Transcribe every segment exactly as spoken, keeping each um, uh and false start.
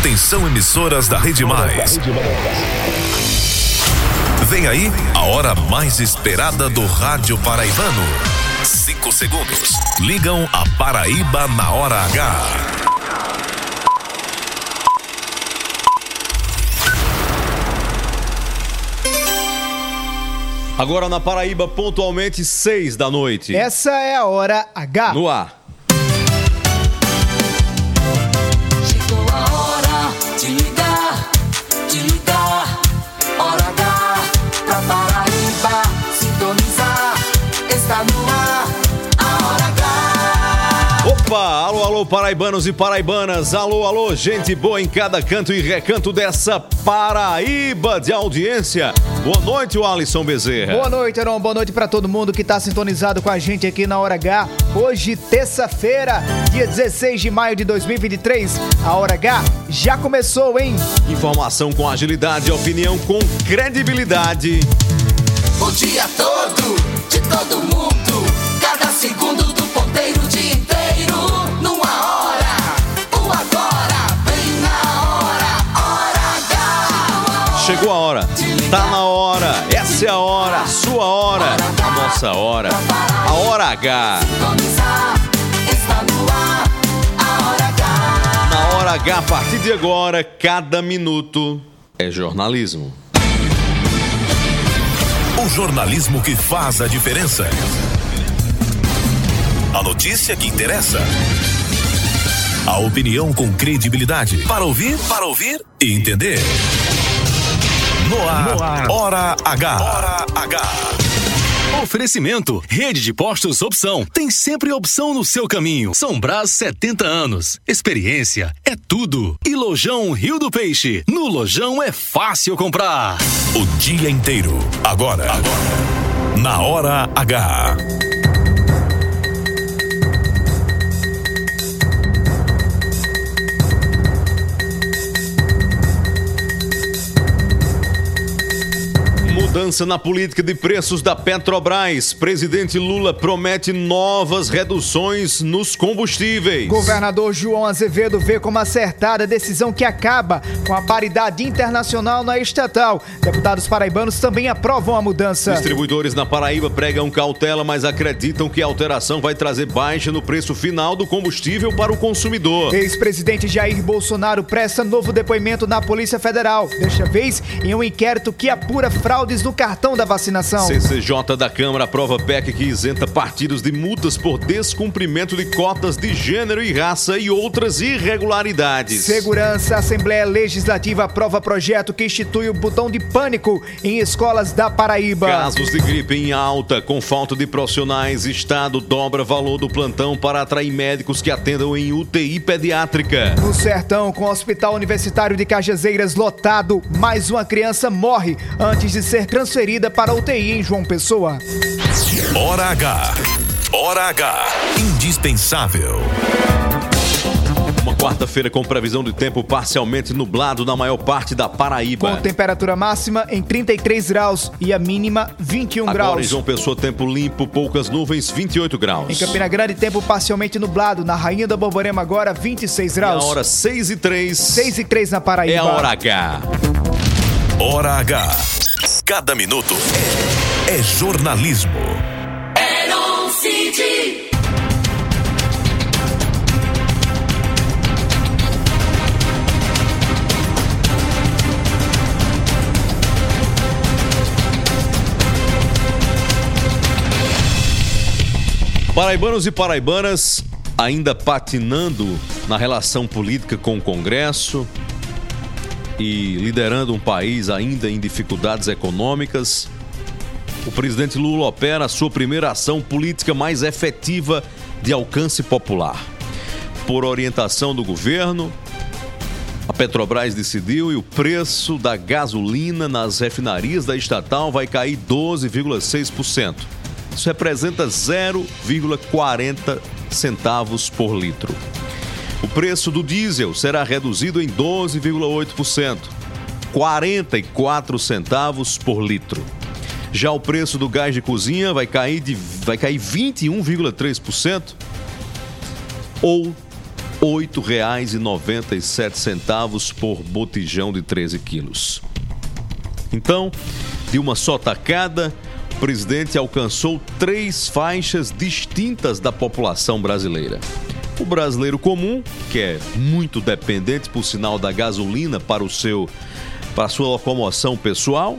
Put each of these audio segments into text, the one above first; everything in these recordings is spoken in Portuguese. Atenção, emissoras da Rede Mais. Vem aí a hora mais esperada do Rádio Paraibano. Cinco segundos. Ligam a Paraíba na hora H. Agora na Paraíba, pontualmente seis da noite. Essa é a hora H. No ar. Alô, alô, paraibanos e paraibanas, alô, alô, gente boa em cada canto e recanto dessa Paraíba de audiência. Boa noite, o Alisson Bezerra. Boa noite, Eron, boa noite pra todo mundo que tá sintonizado com a gente aqui na Hora H. Hoje, terça-feira, dia dezesseis de maio de dois mil e vinte e três, a Hora H já começou, hein? Informação com agilidade, opinião com credibilidade. O dia todo, de todo mundo, cada segundo do ponteiro de inteiro. Chegou a hora, tá na hora, essa é a hora, a sua hora, a nossa hora, a Hora H. Na Hora H, a partir de agora, cada minuto é jornalismo. O jornalismo que faz a diferença. A notícia que interessa. A opinião com credibilidade. Para ouvir, para ouvir e entender. No ar. No ar. Hora H. Hora H. Oferecimento. Rede de Postos Opção. Tem sempre opção no seu caminho. São Brás, setenta anos. Experiência é tudo. E Lojão Rio do Peixe. No Lojão é fácil comprar. O dia inteiro. Agora. Agora. Na Hora H. Mudança na política de preços da Petrobras. Presidente Lula promete novas reduções nos combustíveis. Governador João Azevedo vê como acertada a decisão que acaba com a paridade internacional na estatal. Deputados paraibanos também aprovam a mudança. Distribuidores na Paraíba pregam cautela, mas acreditam que a alteração vai trazer baixa no preço final do combustível para o consumidor. Ex-presidente Jair Bolsonaro presta novo depoimento na Polícia Federal. Desta vez, em um inquérito que apura fraudes no cartão da vacinação. C C J da Câmara aprova P E C que isenta partidos de multas por descumprimento de cotas de gênero e raça e outras irregularidades. Segurança, Assembleia Legislativa aprova projeto que institui o botão de pânico em escolas da Paraíba. Casos de gripe em alta, com falta de profissionais, Estado dobra valor do plantão para atrair médicos que atendam em U T I pediátrica. No Sertão, com o Hospital Universitário de Cajazeiras lotado, mais uma criança morre antes de ser transferida para U T I em João Pessoa. Hora H. Hora H. Indispensável. Uma quarta-feira com previsão de tempo parcialmente nublado na maior parte da Paraíba. Com temperatura máxima em trinta e três graus e a mínima vinte e um graus. Agora em João Pessoa, tempo limpo, poucas nuvens, vinte e oito graus. Em Campina Grande, tempo parcialmente nublado. Na Rainha da Borborema agora, vinte e seis graus. É a hora seis e três. seis e três na Paraíba. É a Hora H. Hora H. Cada minuto é, é jornalismo. Eron Cid. Paraibanos e paraibanas ainda patinando na relação política com o Congresso e liderando um país ainda em dificuldades econômicas, o presidente Lula opera a sua primeira ação política mais efetiva de alcance popular. Por orientação do governo, a Petrobras decidiu e o preço da gasolina nas refinarias da estatal vai cair doze vírgula seis por cento. Isso representa zero vírgula quarenta centavos por litro. O preço do diesel será reduzido em doze vírgula oito por cento, quarenta e quatro centavos por litro. Já o preço do gás de cozinha vai cair, de, vai cair vinte e um vírgula três por cento ou oito reais e noventa e sete centavos por botijão de treze quilos. Então, de uma só tacada, o presidente alcançou três faixas distintas da população brasileira. O brasileiro comum, que é muito dependente, por sinal, da gasolina para, o seu, para a sua locomoção pessoal.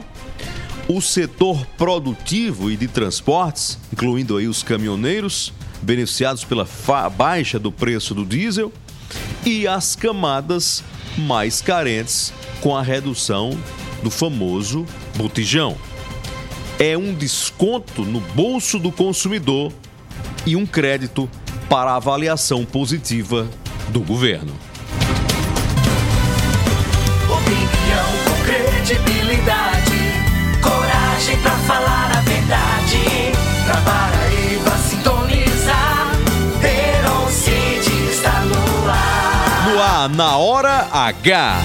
O setor produtivo e de transportes, incluindo aí os caminhoneiros, beneficiados pela fa- baixa do preço do diesel. E as camadas mais carentes, com a redução do famoso botijão. É um desconto no bolso do consumidor e um crédito para a avaliação positiva do governo. Opinião com credibilidade, coragem pra falar a verdade, pra Paraíba sintonizar, Eron Cid está no ar. No ar, na Hora H.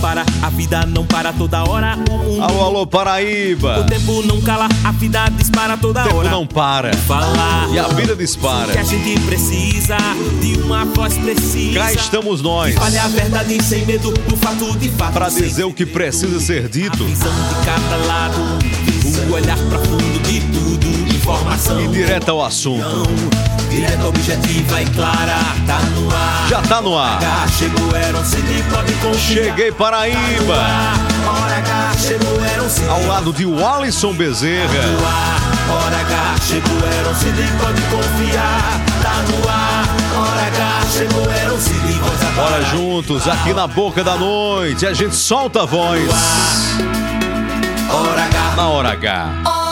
Para, a vida não para toda hora. Um, alô, alô, Paraíba. O tempo não cala, a vida dispara toda hora. O tempo hora. Não para. Falar. E a vida dispara. Que a gente precisa de uma voz precisa. Cá estamos nós. Fale a verdade sem medo do fato de fato. Pra dizer o que precisa ser dito. A visão de cada lado, o olhar profundo de tudo. Informação. E direto ao assunto. Não, direta, objetiva e clara. Tá no ar. Já tá no ar. Chegou, Eron Cid, pode confiar. Cheguei, Paraíba. Tá no ar. Hora H, chegou, Eron Cid. Ao lado de Alisson Bezerra. Tá no ar. Hora H, chegou, Eron Cid, pode confiar. Tá no ar. Hora H, chegou, Eron Cid, volta para. Bora juntos, aqui na boca da noite. A gente solta a voz. Tá no ar. Hora H. Na Hora H. Hora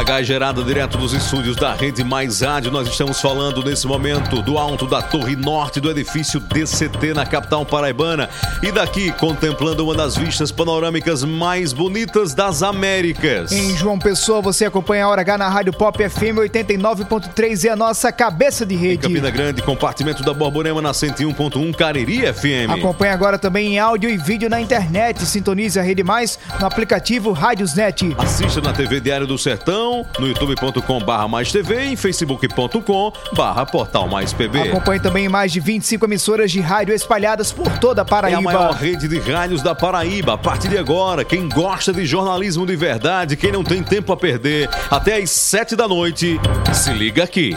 H gerada direto dos estúdios da Rede Mais Rádio. Nós estamos falando nesse momento do alto da Torre Norte do edifício D C T na capital paraibana. E daqui, contemplando uma das vistas panorâmicas mais bonitas das Américas. Em João Pessoa, você acompanha a Hora H na Rádio Pop F M oitenta e nove ponto três e a nossa cabeça de rede. Em Campina Grande, compartimento da Borborema na cento e um ponto um Cariri F M. Acompanhe agora também em áudio e vídeo na internet. Sintonize a Rede Mais no aplicativo Rádiosnet. Assista na T V Diário do Sertão, no youtube ponto com barra mais tv e em facebook ponto com barra portal mais pb. Acompanhe também mais de vinte e cinco emissoras de rádio espalhadas por toda a Paraíba. É a maior rede de rádios da Paraíba. A partir de agora, quem gosta de jornalismo de verdade, quem não tem tempo a perder, até às sete da noite, se liga aqui.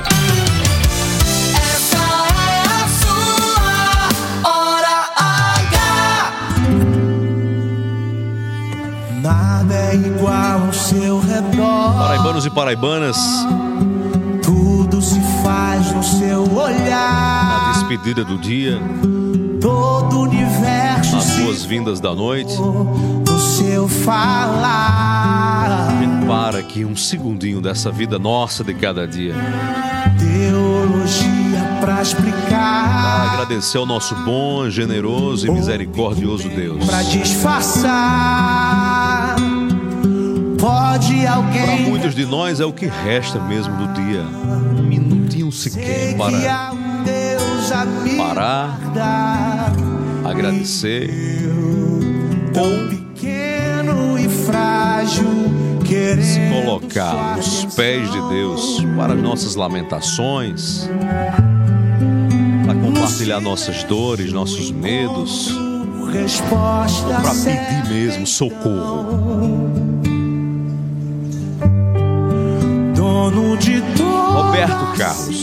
Nada é igual ao seu redor. Paraibanos e paraibanas, tudo se faz no seu olhar. Na despedida do dia, todo o universo, nas boas-vindas da noite, no seu falar. A gente para aqui um segundinho dessa vida nossa de cada dia. Teologia pra explicar. Para agradecer ao nosso bom, generoso e misericordioso Deus. Pra disfarçar. Para muitos de nós é o que resta mesmo do dia. Um minutinho sequer para parar, agradecer. Tão pequeno e frágil, se colocar aos pés de Deus para as nossas lamentações, para compartilhar nossas dores, nossos medos, para pedir mesmo socorro. Roberto Carlos,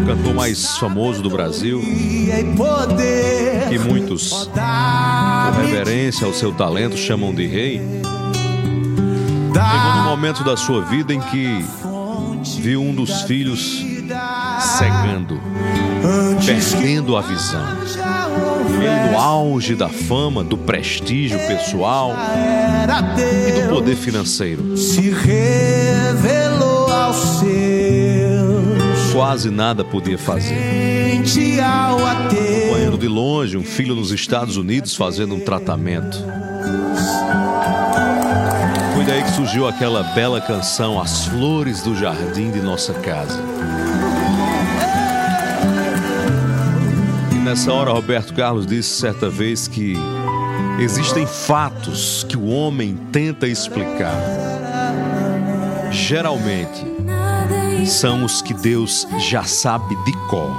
o cantor mais famoso do Brasil, que muitos, com reverência ao seu talento, chamam de rei. Chegou no momento da sua vida em que viu um dos filhos cegando, perdendo a visão. Ele no auge da fama, do prestígio pessoal e do poder financeiro. Se revelou aos seus. Quase nada podia fazer. Acompanhando de longe um filho nos Estados Unidos fazendo um tratamento. Foi daí que surgiu aquela bela canção As Flores do Jardim de Nossa Casa. Nessa hora, Roberto Carlos disse certa vez que existem fatos que o homem tenta explicar, geralmente são os que Deus já sabe de cor.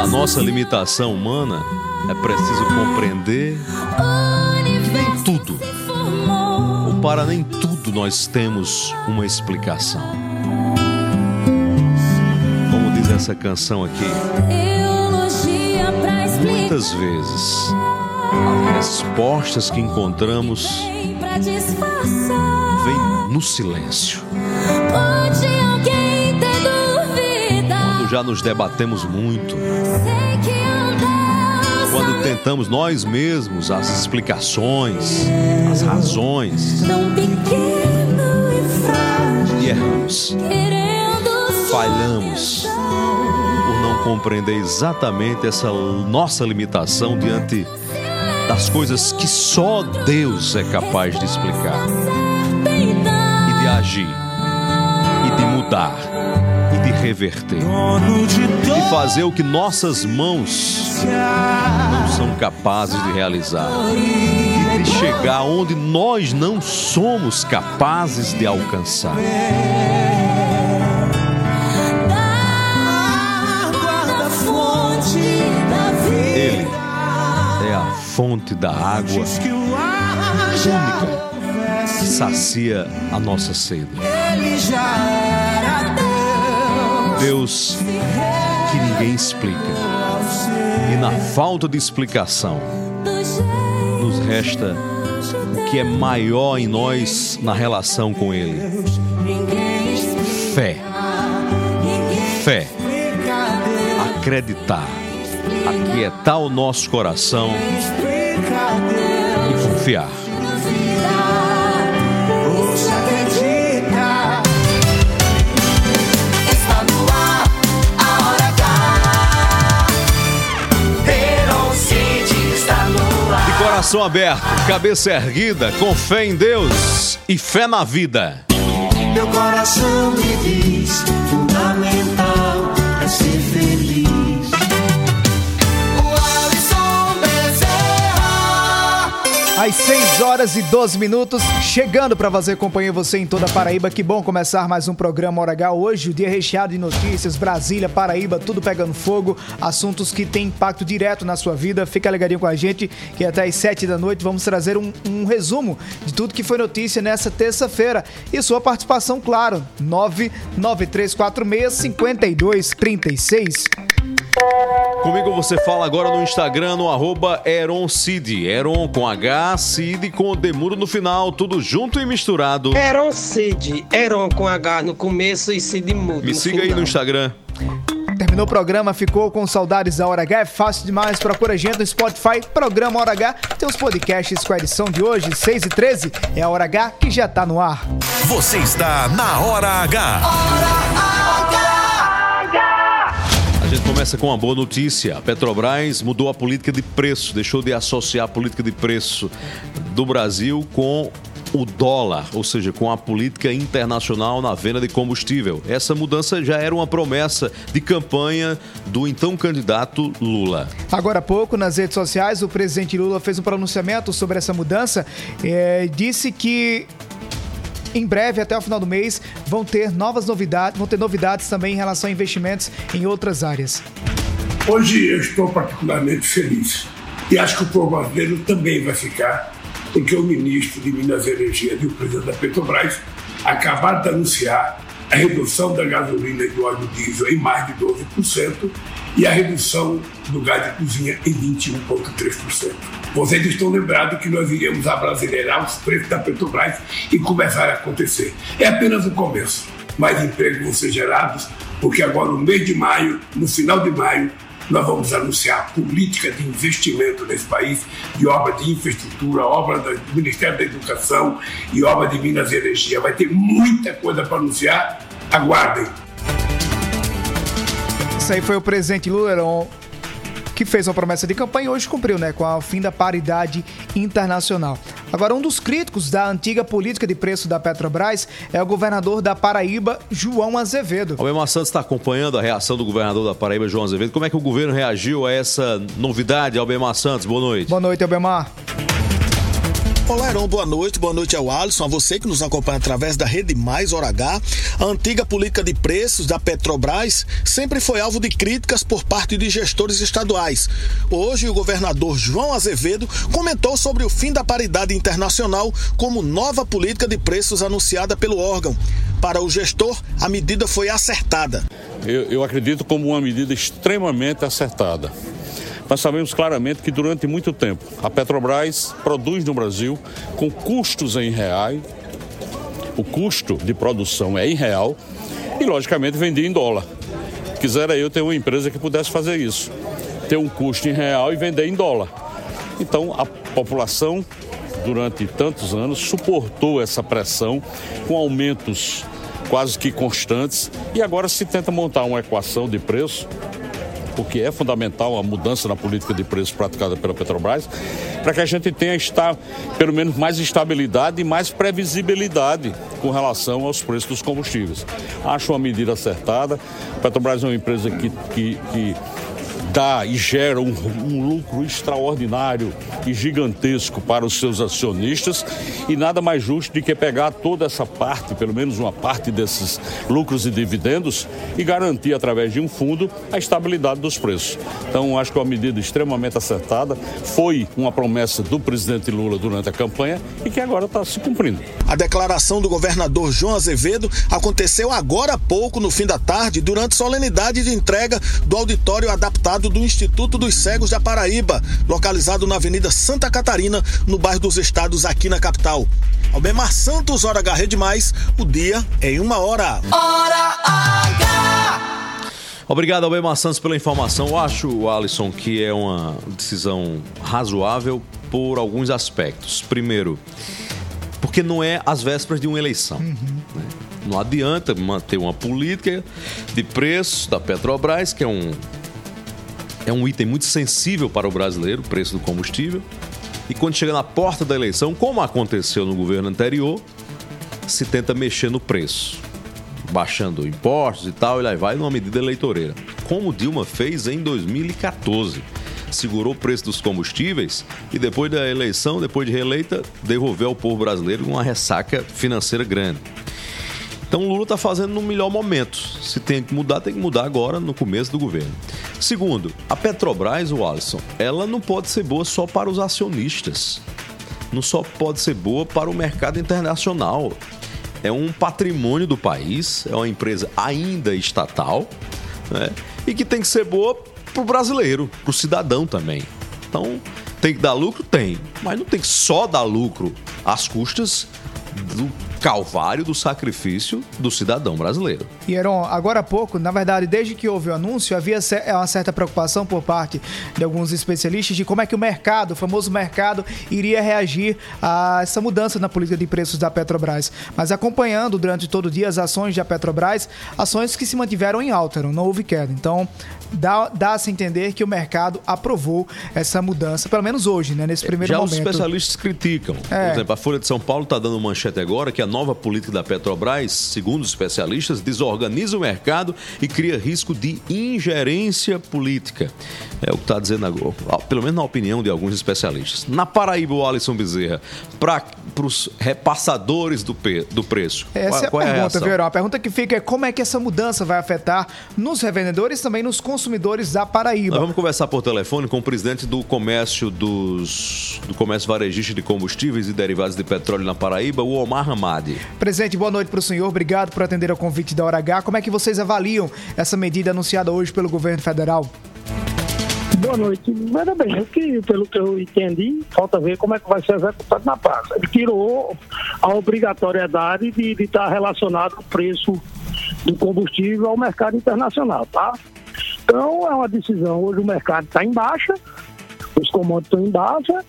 A nossa limitação humana é preciso compreender que nem tudo, ou para nem tudo, nós temos uma explicação. Como diz essa canção aqui, muitas vezes as respostas que encontramos vêm no silêncio. Quando já nos debatemos muito, quando tentamos nós mesmos as explicações, as razões, e erramos, falhamos por não compreender exatamente essa nossa limitação diante das coisas que só Deus é capaz de explicar, e de agir, e de mudar, e de reverter, e de fazer o que nossas mãos não são capazes de realizar, e de chegar onde nós não somos capazes de alcançar. Fonte da água única que sacia a nossa sede. Deus que ninguém explica. E na falta de explicação, nos resta o que é maior em nós na relação com Ele: fé. Fé. Acreditar. Aquietar o nosso coração e confiar. Está no ar a hora H. Eron Cid está no ar. De coração aberto, cabeça erguida, com fé em Deus e fé na vida. Meu coração me diz: fundamental é ser feliz. Às seis horas e doze minutos, chegando para fazer companhia você em toda a Paraíba. Que bom começar mais um programa Hora H. Hoje, o dia recheado de notícias, Brasília, Paraíba, tudo pegando fogo, assuntos que têm impacto direto na sua vida. Fica ligadinho com a gente, que até às sete da noite vamos trazer um, um resumo de tudo que foi notícia nessa terça-feira. E sua participação, claro, nove nove três quatro seis cinco dois três seis. Comigo você fala agora no Instagram, no arroba Eron Cid. Eron com H, Cid com Demuro no final, tudo junto e misturado. Eron Cid, Eron com H no começo e Cid mudo. Me siga aí no Instagram. Terminou o programa, ficou com saudades da Hora H? É fácil demais, procura a gente no Spotify, programa Hora H, tem os podcasts com a edição de hoje, seis e treze, é a Hora H que já tá no ar. Você está na Hora H. Hora H. A gente começa com uma boa notícia. A Petrobras mudou a política de preço, deixou de associar a política de preço do Brasil com o dólar, ou seja, com a política internacional na venda de combustível. Essa mudança já era uma promessa de campanha do então candidato Lula. Agora há pouco, nas redes sociais, o presidente Lula fez um pronunciamento sobre essa mudança e disse que em breve, até o final do mês, vão ter novas novidades, vão ter novidades também em relação a investimentos em outras áreas. Hoje eu estou particularmente feliz e acho que o povo brasileiro também vai ficar, porque o ministro de Minas e Energia e o presidente da Petrobras acabaram de anunciar a redução da gasolina e do óleo diesel em mais de doze por cento e a redução do gás de cozinha em vinte e um vírgula três por cento. Vocês estão lembrados que nós iríamos abrasileirar os preços da Petrobras e começar a acontecer. É apenas o começo. Mais empregos vão ser gerados, porque agora no mês de maio, no final de maio, nós vamos anunciar a política de investimento nesse país, de obra de infraestrutura, obra do Ministério da Educação e obra de Minas e Energia. Vai ter muita coisa para anunciar. Aguardem. Isso aí foi o presidente Lula, que fez uma promessa de campanha e hoje cumpriu, né, com o fim da paridade internacional. Agora, um dos críticos da antiga política de preço da Petrobras é o governador da Paraíba, João Azevedo. Albemar Santos está acompanhando a reação do governador da Paraíba, João Azevedo. Como é que o governo reagiu a essa novidade, Albemar Santos? Boa noite. Boa noite, Albemar. Olá, Eron, boa noite, boa noite ao Alisson, a você que nos acompanha através da Rede Mais, Hora H. A antiga política de preços da Petrobras sempre foi alvo de críticas por parte de gestores estaduais. Hoje, o governador João Azevedo comentou sobre o fim da paridade internacional como nova política de preços anunciada pelo órgão. Para o gestor, a medida foi acertada. Eu, eu acredito como uma medida extremamente acertada. Nós sabemos claramente que durante muito tempo a Petrobras produz no Brasil com custos em reais, o custo de produção é em real e logicamente vendia em dólar. Quisera eu ter uma empresa que pudesse fazer isso, ter um custo em real e vender em dólar. Então a população durante tantos anos suportou essa pressão com aumentos quase que constantes e agora se tenta montar uma equação de preço, porque é fundamental a mudança na política de preços praticada pela Petrobras, para que a gente tenha, estar, pelo menos, mais estabilidade e mais previsibilidade com relação aos preços dos combustíveis. Acho uma medida acertada. A Petrobras é uma empresa que, que, que dá e gera um, um lucro extraordinário e gigantesco para os seus acionistas e nada mais justo do que pegar toda essa parte, pelo menos uma parte desses lucros e dividendos e garantir através de um fundo a estabilidade dos preços. Então acho que é uma medida extremamente acertada, foi uma promessa do presidente Lula durante a campanha e que agora está se cumprindo. A declaração do governador João Azevedo aconteceu agora há pouco, no fim da tarde, durante solenidade de entrega do auditório adaptado do Instituto dos Cegos da Paraíba, localizado na Avenida Santa Catarina, no bairro dos Estados, aqui na capital. Albemar Santos, Hora H, Rede Mais, o dia em uma hora. Hora H! Obrigado, Albemar Santos, pela informação. Eu acho, Alisson, que é uma decisão razoável por alguns aspectos. Primeiro, porque não é às vésperas de uma eleição, uhum. né? Não adianta manter uma política de preço da Petrobras, que é um... É um item muito sensível para o brasileiro, o preço do combustível. E quando chega na porta da eleição, como aconteceu no governo anterior, se tenta mexer no preço, baixando impostos e tal, e lá vai numa medida eleitoreira. Como Dilma fez em dois mil e catorze. Segurou o preço dos combustíveis e depois da eleição, depois de reeleita, devolveu ao povo brasileiro uma ressaca financeira grande. Então o Lula está fazendo no melhor momento. Se tem que mudar, tem que mudar agora, no começo do governo. Segundo, a Petrobras, o Alisson, ela não pode ser boa só para os acionistas. Não só pode ser boa para o mercado internacional. É um patrimônio do país, é uma empresa ainda estatal, né? E que tem que ser boa para o brasileiro, para o cidadão também. Então, tem que dar lucro? Tem. Mas não tem que só dar lucro às custas do calvário do sacrifício do cidadão brasileiro. E, Eron, agora há pouco, na verdade, desde que houve o anúncio, havia uma certa preocupação por parte de alguns especialistas de como é que o mercado, o famoso mercado, iria reagir a essa mudança na política de preços da Petrobras. Mas acompanhando durante todo o dia as ações da Petrobras, ações que se mantiveram em alta, não houve queda. Então, dá, dá a se entender que o mercado aprovou essa mudança, pelo menos hoje, né, nesse primeiro Já momento. Já os especialistas criticam. É. Por exemplo, a Folha de São Paulo está dando manchete agora que a nova política da Petrobras, segundo os especialistas, desorganiza o mercado e cria risco de ingerência política. É o que está dizendo agora, pelo menos na opinião de alguns especialistas. Na Paraíba, o Alisson Bezerra, para os repassadores do, pe, do preço. Essa qual, é a qual pergunta, Verão. A pergunta que fica é como é que essa mudança vai afetar nos revendedores e também nos consumidores da Paraíba. Nós vamos conversar por telefone com o presidente do comércio dos, do comércio varejista de combustíveis e derivados de petróleo na Paraíba, o Omar Amado. Presidente, boa noite para o senhor. Obrigado por atender ao convite da Hora H. Como é que vocês avaliam essa medida anunciada hoje pelo governo federal? Boa noite. Parabéns. Pelo que eu entendi, falta ver como é que vai ser executado na praça. Ele tirou a obrigatoriedade de, de estar relacionado ao preço do combustível ao mercado internacional, tá? Então, é uma decisão. Hoje o mercado está em baixa, os comandos estão em baixa.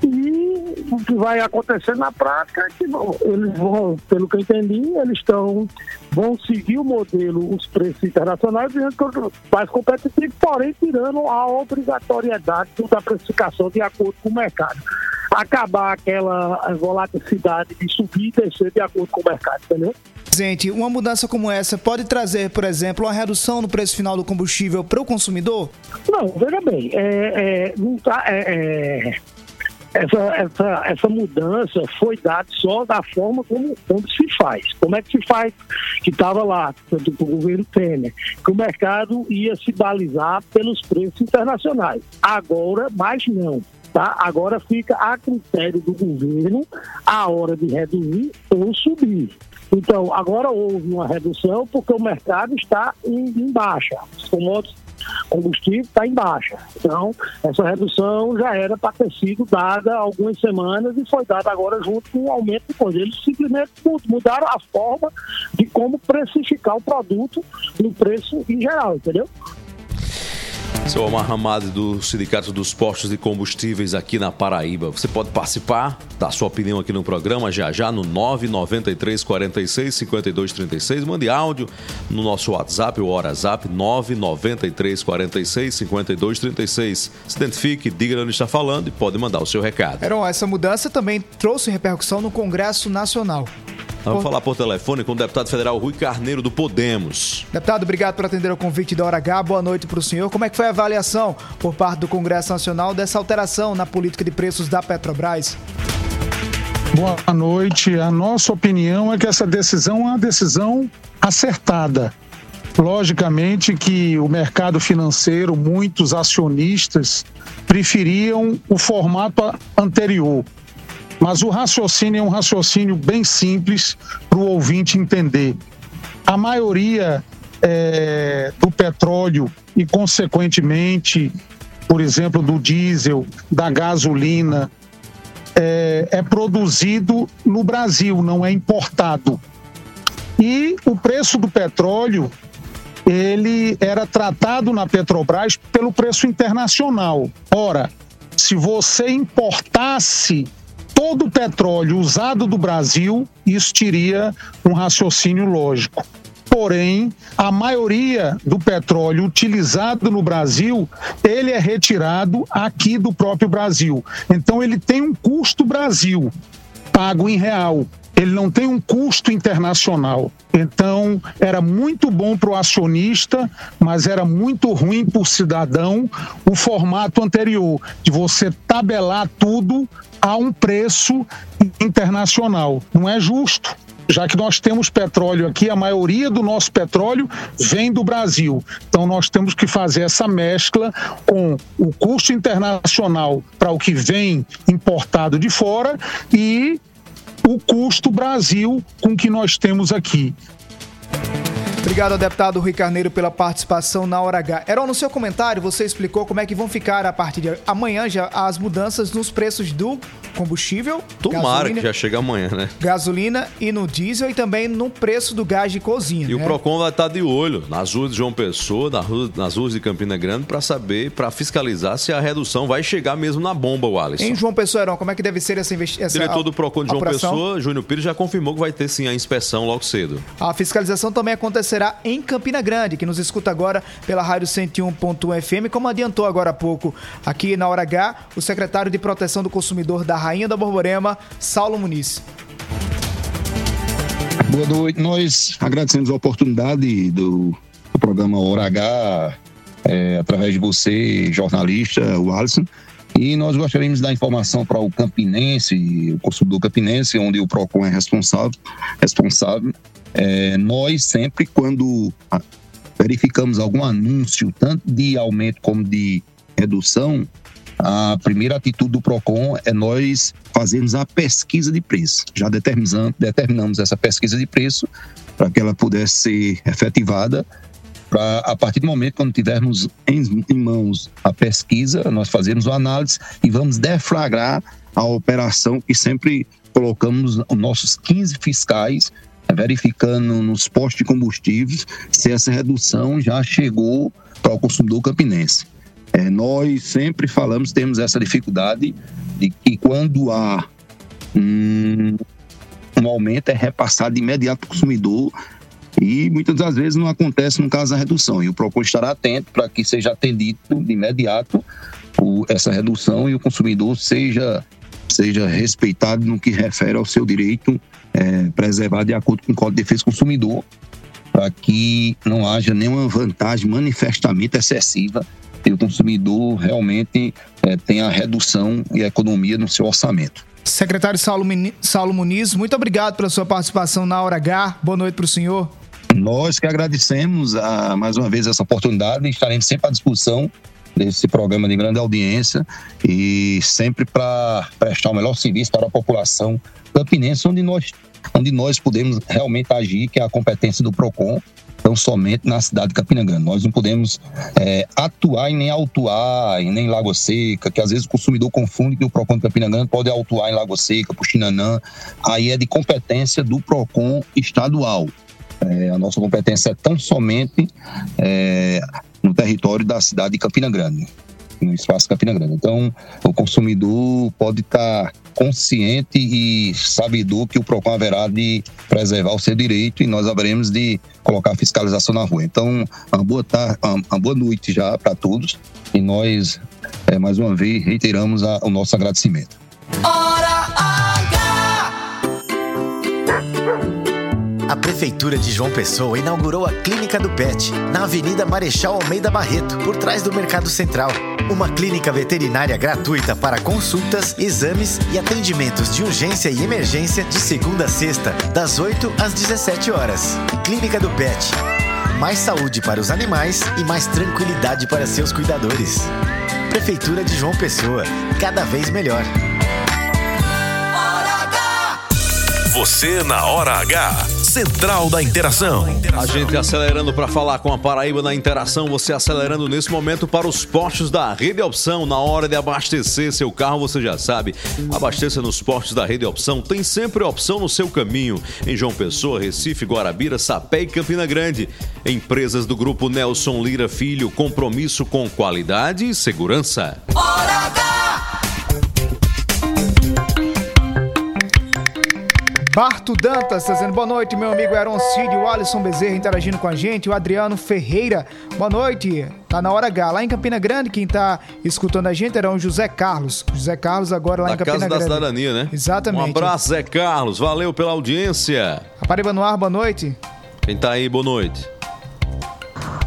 E o que vai acontecer na prática é que eles vão, pelo que eu entendi, eles estão, vão seguir o modelo, os preços internacionais, mais competitivo, porém tirando a obrigatoriedade da precificação de acordo com o mercado. Acabar aquela volatilidade de subir e descer de acordo com o mercado, entendeu? Gente, uma mudança como essa pode trazer, por exemplo, uma redução no preço final do combustível para o consumidor? Não, veja bem, é, é, não tá, é, é... Essa, essa, essa mudança foi dada só da forma como, como se faz. Como é que se faz? Que estava lá, tanto para o governo Temer, que o mercado ia se balizar pelos preços internacionais. Agora, mais não. Tá? Agora fica a critério do governo a hora de reduzir ou subir. Então, agora houve uma redução porque o mercado está em, em baixa. Os commodities, combustível está em baixa. Então, essa redução já era para ter sido dada há algumas semanas e foi dada agora junto com o aumento de coisa. Eles simplesmente mudaram a forma de como precificar o produto no preço em geral, entendeu? Seu Omar Hamad, do Sindicato dos Postos de Combustíveis aqui na Paraíba. Você pode participar, dar sua opinião aqui no programa, já já, no nove nove três quatro seis cinco dois três seis. Mande áudio no nosso WhatsApp, o WhatsApp nove nove três quatro seis cinco dois três seis. Se identifique, diga onde está falando e pode mandar o seu recado. Heron, essa mudança também trouxe repercussão no Congresso Nacional. Nós vamos falar por telefone com o deputado federal Rui Carneiro, do Podemos. Deputado, obrigado por atender o convite da Hora H. Boa noite para o senhor. Como é que foi a avaliação por parte do Congresso Nacional dessa alteração na política de preços da Petrobras? Boa noite. A nossa opinião é que essa decisão é uma decisão acertada. Logicamente que o mercado financeiro, muitos acionistas, preferiam o formato anterior. Mas o raciocínio é um raciocínio bem simples para o ouvinte entender. A maioria é, do petróleo e, consequentemente, por exemplo, do diesel, da gasolina, é, é produzido no Brasil, não é importado. E o preço do petróleo, ele era tratado na Petrobras pelo preço internacional. Ora, se você importasse todo o petróleo usado do Brasil, isso teria um raciocínio lógico. Porém, a maioria do petróleo utilizado no Brasil, ele é retirado aqui do próprio Brasil. Então, ele tem um custo Brasil, pago em real. Ele não tem um custo internacional. Então, era muito bom para o acionista, mas era muito ruim para o cidadão o formato anterior, de você tabelar tudo a um preço internacional. Não é justo, já que nós temos petróleo aqui, a maioria do nosso petróleo vem do Brasil. Então, nós temos que fazer essa mescla com o custo internacional para o que vem importado de fora e o custo Brasil com que nós temos aqui. Obrigado ao deputado Rui Carneiro pela participação na Hora H. Heron, no seu comentário, você explicou como é que vão ficar a partir de amanhã já as mudanças nos preços do combustível. Tomara gasolina, que já chega amanhã, né? Gasolina e no diesel e também no preço do gás de cozinha. E né? O PROCON vai estar de olho nas ruas de João Pessoa, nas ruas, nas ruas de Campina Grande, para saber, para fiscalizar se a redução vai chegar mesmo na bomba, o Alisson. Em João Pessoa, Heron, como é que deve ser essa investigação? O diretor do PROCON de João operação? Pessoa, Júnior Pires, já confirmou que vai ter sim a inspeção logo cedo. A fiscalização também acontecerá em Campina Grande, que nos escuta agora pela Rádio cento e um ponto um F M. Como adiantou agora há pouco, aqui na Hora H, o secretário de Proteção do Consumidor da Rainha da Borborema, Saulo Muniz. Boa noite. Nós agradecemos a oportunidade do, do programa Hora H, é, através de você, jornalista, o Alisson. E nós gostaríamos de dar informação para o campinense, o consumidor campinense, onde o PROCON é responsável. responsável. É, nós sempre, quando verificamos algum anúncio, tanto de aumento como de redução, a primeira atitude do PROCON é nós fazermos a pesquisa de preço. Já determinamos, determinamos essa pesquisa de preço para que ela pudesse ser efetivada. Pra, a partir do momento quando tivermos em, em mãos a pesquisa, nós fazemos uma análise e vamos deflagrar a operação que sempre colocamos os nossos quinze fiscais, verificando nos postos de combustíveis se essa redução já chegou para o consumidor campinense. É, nós sempre falamos, temos essa dificuldade de que quando há um, um aumento é repassado de imediato para o consumidor, e muitas das vezes não acontece no caso da redução. E o PROCON estará atento para que seja atendido de imediato o, essa redução e o consumidor seja, seja respeitado no que refere ao seu direito é, preservado de acordo com o Código de Defesa do Consumidor, para que não haja nenhuma vantagem manifestamente excessiva e o consumidor realmente é, tenha a redução e a economia no seu orçamento. Secretário Saulo, Saulo Muniz, muito obrigado pela sua participação na Hora H. Boa noite para o senhor. Nós que agradecemos a, mais uma vez essa oportunidade e estaremos sempre à disposição desse programa de grande audiência e sempre para prestar o melhor serviço para a população campinense, onde nós, onde nós podemos realmente agir, que é a competência do PROCON, não somente na cidade de Campina Grande. Nós não podemos é, atuar e nem autuar, e nem em Lagoa Seca, que às vezes o consumidor confunde que o PROCON de Campina Grande pode autuar em Lagoa Seca, Puxinanã. Aí é de competência do PROCON estadual. É, a nossa competência é tão somente é, no território da cidade de Campina Grande, no espaço de Campina Grande. Então, o consumidor pode estar consciente e sabedor que o PROCON haverá de preservar o seu direito e nós haveremos de colocar a fiscalização na rua. Então, uma boa, tarde, uma boa noite já para todos e nós, é, mais uma vez, reiteramos a, o nosso agradecimento. A Prefeitura de João Pessoa inaugurou a Clínica do Pet, na Avenida Marechal Almeida Barreto, por trás do Mercado Central. Uma clínica veterinária gratuita para consultas, exames e atendimentos de urgência e emergência de segunda a sexta, das oito às dezessete horas. Clínica do Pet. Mais saúde para os animais e mais tranquilidade para seus cuidadores. Prefeitura de João Pessoa. Cada vez melhor. Você na Hora H, Central da Interação. A gente acelerando para falar com a Paraíba na Interação, você acelerando nesse momento para os postos da Rede Opção. Na hora de abastecer seu carro, você já sabe, abasteça nos postos da Rede Opção. Tem sempre opção no seu caminho. Em João Pessoa, Recife, Guarabira, Sapé e Campina Grande. Empresas do Grupo Nelson Lira Filho, compromisso com qualidade e segurança. Hora H. Barto Dantas trazendo boa noite, meu amigo Eron Cid, o Alisson Bezerra interagindo com a gente, o Adriano Ferreira, boa noite, tá na Hora H, lá em Campina Grande, quem tá escutando a gente era o José Carlos, José Carlos agora lá da em Campina Grande. Da Casa da Cidadania, né? Exatamente. Um abraço, Zé Carlos, valeu pela audiência. A Paraíba no ar, boa noite. Quem tá aí, boa noite.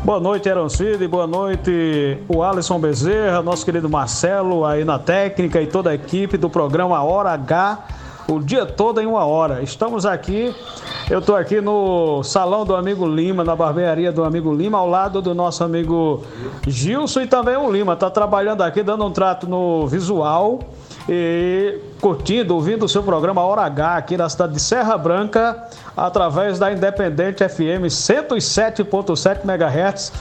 Boa noite, Eron Cid, boa noite o Alisson Bezerra, nosso querido Marcelo aí na técnica e toda a equipe do programa Hora H. O dia todo em uma hora. Estamos aqui, eu estou aqui no salão do amigo Lima, na barbearia do amigo Lima, ao lado do nosso amigo Gilson e também o Lima. Está trabalhando aqui, dando um trato no visual e curtindo, ouvindo o seu programa Hora H aqui na cidade de Serra Branca, através da Independente F M cento e sete ponto sete megahertz.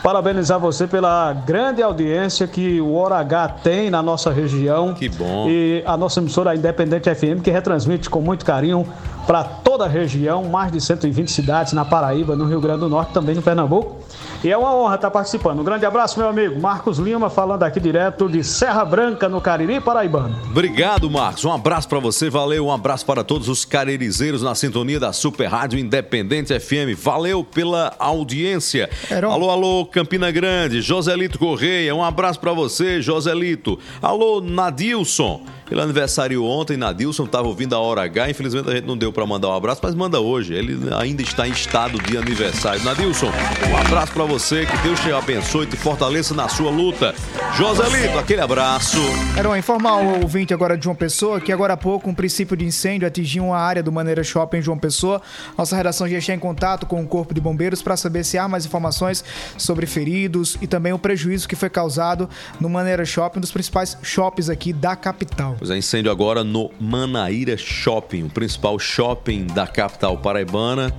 Parabenizar você pela grande audiência que o Hora H tem na nossa região. Que bom. E a nossa emissora Independente F M, que retransmite com muito carinho para toda a região, mais de cento e vinte cidades na Paraíba, no Rio Grande do Norte, também no Pernambuco. E é uma honra estar participando. Um grande abraço, meu amigo. Marcos Lima, falando aqui direto de Serra Branca, no Cariri Paraibano. Obrigado, Marcos. Um abraço para você, valeu. Um abraço para todos os caririzeiros na sintonia da Super Rádio Independente F M. Valeu pela audiência. Heron. Alô, alô, Campina Grande. Joselito Correia, um abraço para você, Joselito. Alô, Nadilson. Ele aniversariou ontem, Nadilson estava ouvindo a Hora H, infelizmente a gente não deu para mandar um abraço, mas manda hoje, ele ainda está em estado de aniversário. Nadilson, um abraço para você, que Deus te abençoe e te fortaleça na sua luta. Joselito, aquele abraço. Heron, informar o ouvinte agora de João Pessoa, que agora há pouco um princípio de incêndio atingiu uma área do Manaíra Shopping em João Pessoa. Nossa redação já está em contato com o Corpo de Bombeiros para saber se há mais informações sobre feridos e também o prejuízo que foi causado no Manaíra Shopping, um dos principais shoppings aqui da capital. Pois é, incêndio agora no Manaíra Shopping, o principal shopping da capital paraibana.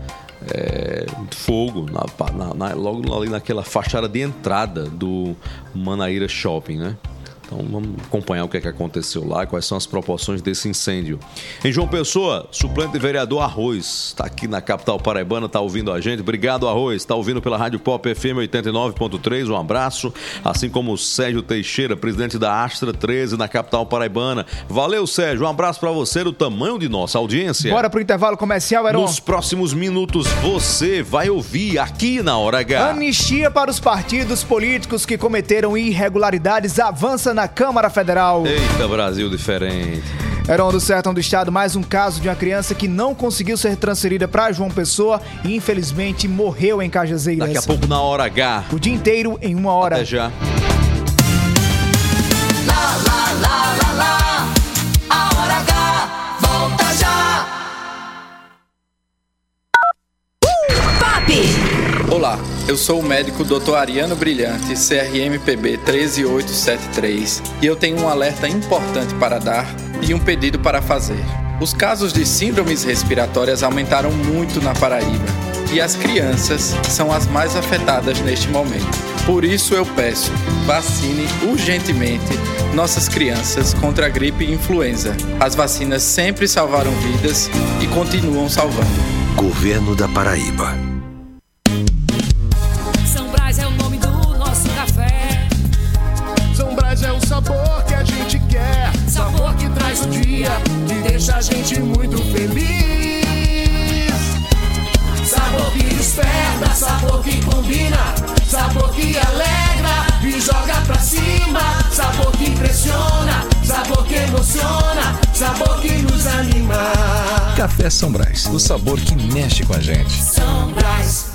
É, fogo na, na, na, logo ali naquela fachada de entrada do Manaíra Shopping, né? Então vamos acompanhar o que é que aconteceu lá, quais são as proporções desse incêndio. Em João Pessoa, suplente de vereador Arroz, está aqui na capital paraibana, está ouvindo a gente. Obrigado, Arroz, está ouvindo pela Rádio Pop F M oitenta e nove ponto três, um abraço. Assim como o Sérgio Teixeira, presidente da Astra treze na capital paraibana. Valeu, Sérgio, um abraço para você, do tamanho de nossa audiência. Bora pro intervalo comercial, Heron. Nos próximos minutos você vai ouvir aqui na Hora H. Anistia para os partidos políticos que cometeram irregularidades avança na Câmara Federal. Eita, Brasil diferente. Eron do Sertão do Estado, mais um caso de uma criança que não conseguiu ser transferida para João Pessoa e infelizmente morreu em Cajazeiras. Daqui a pouco na Hora H. O dia inteiro em uma hora. Até já. Olá, eu sou o médico doutor Ariano Brilhante, C R M P B um três oito sete três, e eu tenho um alerta importante para dar e um pedido para fazer. Os casos de síndromes respiratórias aumentaram muito na Paraíba, e as crianças são as mais afetadas neste momento. Por isso eu peço, vacine urgentemente nossas crianças contra a gripe e influenza. As vacinas sempre salvaram vidas e continuam salvando. Governo da Paraíba. Que deixa a gente muito feliz. Sabor que desperta, sabor que combina, sabor que alegra e joga pra cima. Sabor que impressiona, sabor que emociona, sabor que nos anima. Café São Brás, o sabor que mexe com a gente. São Brás.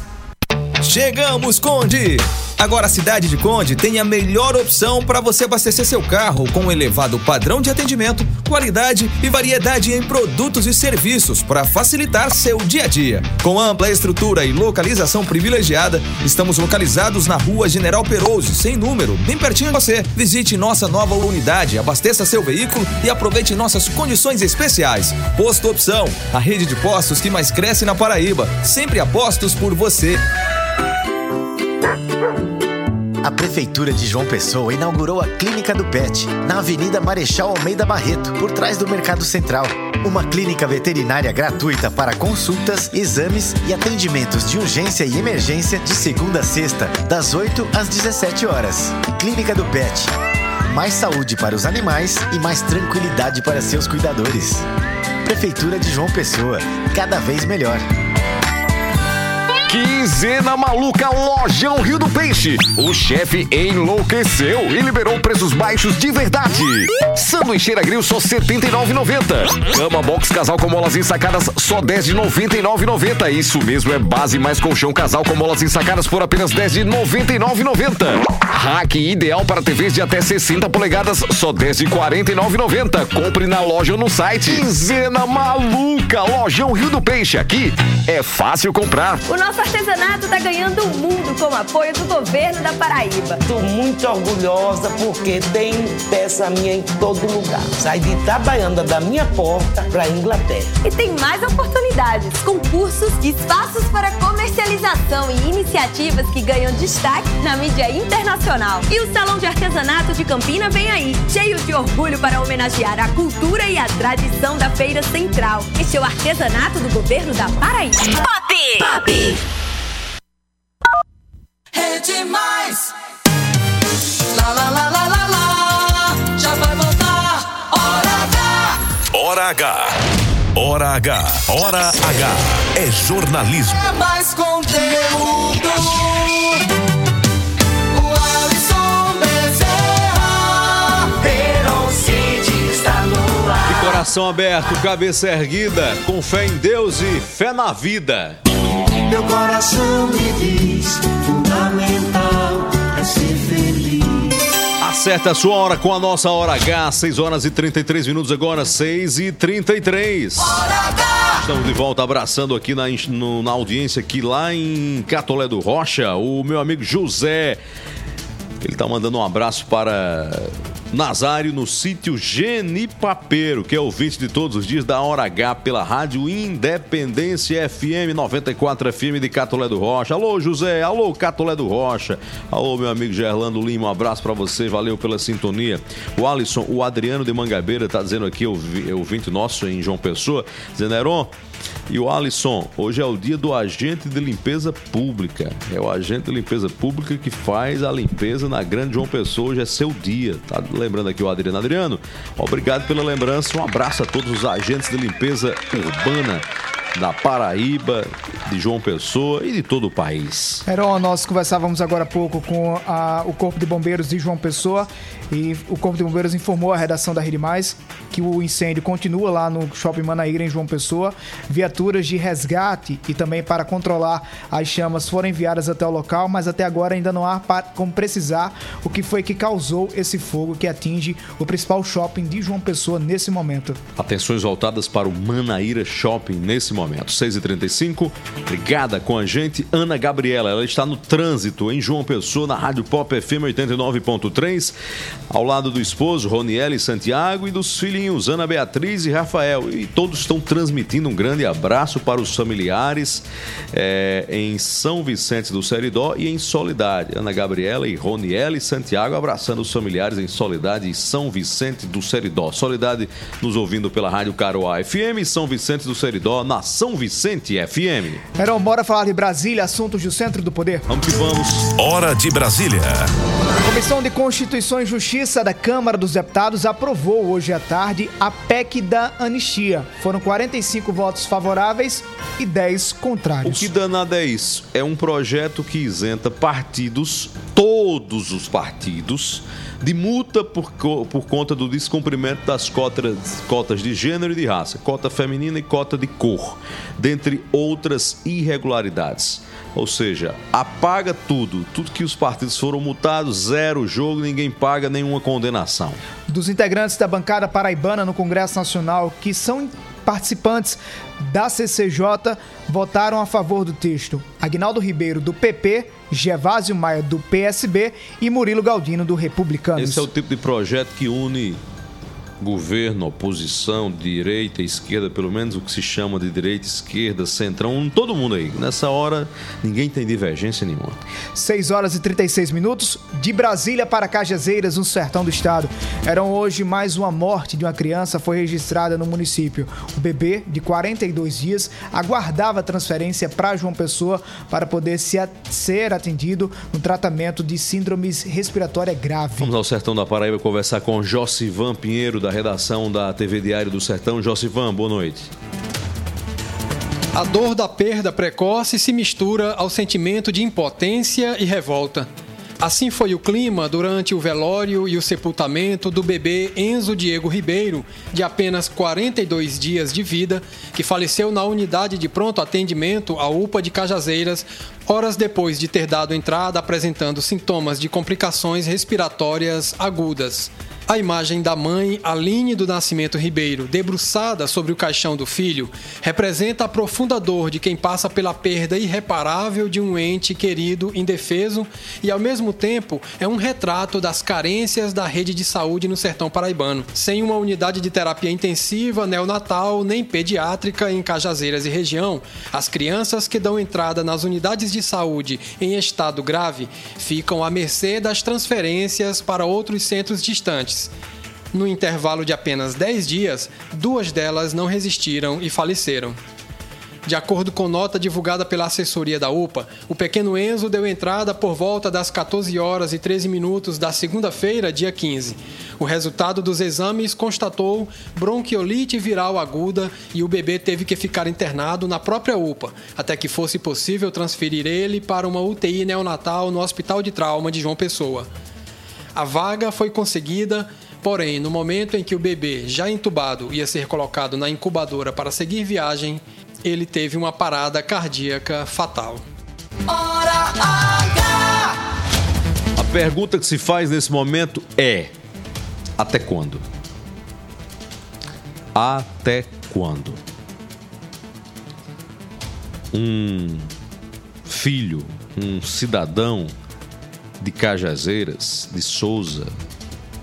Chegamos, Conde! Agora a cidade de Conde tem a melhor opção para você abastecer seu carro com um elevado padrão de atendimento, qualidade e variedade em produtos e serviços para facilitar seu dia a dia. Com ampla estrutura e localização privilegiada, estamos localizados na Rua General Perouse, sem número, bem pertinho de você. Visite nossa nova unidade, abasteça seu veículo e aproveite nossas condições especiais. Posto Opção, a rede de postos que mais cresce na Paraíba, sempre a postos por você. A Prefeitura de João Pessoa inaugurou a Clínica do Pet, na Avenida Marechal Almeida Barreto, por trás do Mercado Central. Uma clínica veterinária gratuita para consultas, exames e atendimentos de urgência e emergência de segunda a sexta, das oito às dezessete horas. Clínica do Pet. Mais saúde para os animais e mais tranquilidade para seus cuidadores. Prefeitura de João Pessoa, cada vez melhor. Quinzena Maluca, Lojão Rio do Peixe. O chefe enlouqueceu e liberou preços baixos de verdade. Sanduicheira Grill só setenta e nove reais e noventa centavos. Cama Box Casal com molas ensacadas só dez reais e noventa e nove centavos. Isso mesmo, é base mais colchão casal com molas ensacadas por apenas dez reais e noventa e nove centavos. Rack ideal para T Vs de até sessenta polegadas, só dez reais e quarenta e nove centavos. Compre na loja ou no site. Quinzena Maluca, Lojão Rio do Peixe. Aqui é fácil comprar. O nosso artesanato está ganhando o mundo com o apoio do governo da Paraíba. Estou muito orgulhosa porque tem peça minha em todo lugar. Sai de Itabaiana, da minha porta, para a Inglaterra. E tem mais oportunidades, concursos, espaços para comercialização e iniciativas que ganham destaque na mídia internacional. E o Salão de Artesanato de Campina vem aí, cheio de orgulho para homenagear a cultura e a tradição da Feira Central. Este é o artesanato do governo da Paraíba. Pop! Pop! Rede Mais. Lá, lá, lá, lá, lá, lá. Já vai voltar. Hora H. Hora H. Hora H. Hora H. É jornalismo. É mais conteúdo. O Alisson Bezerra. Eron Cid está no ar. De coração aberto, cabeça erguida, com fé em Deus e fé na vida. Meu coração me diz, fundamental é ser feliz. Acerta a sua hora com a nossa Hora H, seis horas e trinta e três minutos agora, seis e trinta e três. Hora H! Estamos de volta abraçando aqui na, no, na audiência aqui lá em Catolé do Rocha, o meu amigo José. Ele tá mandando um abraço para Nazário no sítio Genipapeiro, que é ouvinte de todos os dias da Hora H pela Rádio Independência F M, noventa e quatro F M de Catolé do Rocha. Alô, José. Alô, Catolé do Rocha. Alô, meu amigo Gerlando Lima. Um abraço pra você. Valeu pela sintonia. O Alisson, o Adriano de Mangabeira tá dizendo aqui, ouvinte nosso em João Pessoa, dizendo, Eron, e o Alisson, hoje é o dia do agente de limpeza pública. É o agente de limpeza pública que faz a limpeza na Grande João Pessoa. Hoje é seu dia, tá? Lembrando aqui o Adriano. Adriano, obrigado pela lembrança. Um abraço a todos os agentes de limpeza urbana da Paraíba, de João Pessoa e de todo o país. Eron, nós conversávamos agora há pouco com a, o Corpo de Bombeiros de João Pessoa, e o Corpo de Bombeiros informou à redação da Rede Mais que o incêndio continua lá no Shopping Manaíra, em João Pessoa. Viaturas de resgate e também para controlar as chamas foram enviadas até o local, mas até agora ainda não há como precisar o que foi que causou esse fogo que atinge o principal shopping de João Pessoa nesse momento. Atenções voltadas para o Manaíra Shopping nesse momento. momento. seis e trinta e cinco, ligada com a gente, Ana Gabriela. Ela está no trânsito em João Pessoa, na Rádio Pop F M oitenta e nove ponto três, ao lado do esposo, Roniele Santiago, e dos filhinhos, Ana Beatriz e Rafael. E todos estão transmitindo um grande abraço para os familiares é, em São Vicente do Seridó e em Soledade. Ana Gabriela e Roniele Santiago abraçando os familiares em Soledade e São Vicente do Seridó. Soledade nos ouvindo pela Rádio Caroá F M, São Vicente do Seridó, na São Vicente F M. Eron, bora falar de Brasília, assuntos do Centro do Poder. Vamos que vamos. Hora de Brasília. A Comissão de Constituição e Justiça da Câmara dos Deputados aprovou hoje à tarde a P E C da anistia. Foram quarenta e cinco votos favoráveis e dez contrários. O que danado é isso? É um projeto que isenta partidos, todos os partidos, de multa por, co- por conta do descumprimento das cotas, cotas de gênero e de raça, cota feminina e cota de cor, dentre outras irregularidades. Ou seja, apaga tudo, tudo que os partidos foram multados, zero jogo, ninguém paga nenhuma condenação. Dos integrantes da bancada paraibana no Congresso Nacional, que são participantes da C C J, votaram a favor do texto Aguinaldo Ribeiro, do P P, Gervásio Maia, do P S B e Murilo Galdino, do Republicanos. Esse é o tipo de projeto que une governo, oposição, direita, esquerda, pelo menos o que se chama de direita, esquerda, centrão, todo mundo aí. Nessa hora, ninguém tem divergência nenhuma. seis horas e trinta e seis minutos, de Brasília para Cajazeiras, no sertão do estado. Eram hoje mais uma morte de uma criança foi registrada no município. O bebê, de quarenta e dois dias, aguardava transferência para João Pessoa para poder se a... ser atendido no tratamento de síndrome respiratória grave. Vamos ao sertão da Paraíba conversar com Josivan Pinheiro, da redação da T V Diário do Sertão. Josivan, boa noite. A dor da perda precoce se mistura ao sentimento de impotência e revolta. Assim foi o clima durante o velório e o sepultamento do bebê Enzo Diego Ribeiro, de apenas quarenta e dois dias de vida, que faleceu na unidade de pronto atendimento, a U P A de Cajazeiras, horas depois de ter dado entrada apresentando sintomas de complicações respiratórias agudas. A imagem da mãe, Aline do Nascimento Ribeiro, debruçada sobre o caixão do filho, representa a profunda dor de quem passa pela perda irreparável de um ente querido indefeso e, ao mesmo tempo, é um retrato das carências da rede de saúde no sertão paraibano. Sem uma unidade de terapia intensiva, neonatal, nem pediátrica em Cajazeiras e região, as crianças que dão entrada nas unidades de saúde em estado grave ficam à mercê das transferências para outros centros distantes. No intervalo de apenas dez dias, duas delas não resistiram e faleceram. De acordo com nota divulgada pela assessoria da U P A, o pequeno Enzo deu entrada por volta das catorze horas e treze minutos da segunda-feira, dia quinze. O resultado dos exames constatou bronquiolite viral aguda e o bebê teve que ficar internado na própria U P A, até que fosse possível transferir ele para uma U T I neonatal no Hospital de Trauma de João Pessoa. A vaga foi conseguida, porém, no momento em que o bebê, já entubado, ia ser colocado na incubadora para seguir viagem, ele teve uma parada cardíaca fatal. Hora H! A pergunta que se faz nesse momento é: até quando? Até quando? Um filho, um cidadão de Cajazeiras, de Souza,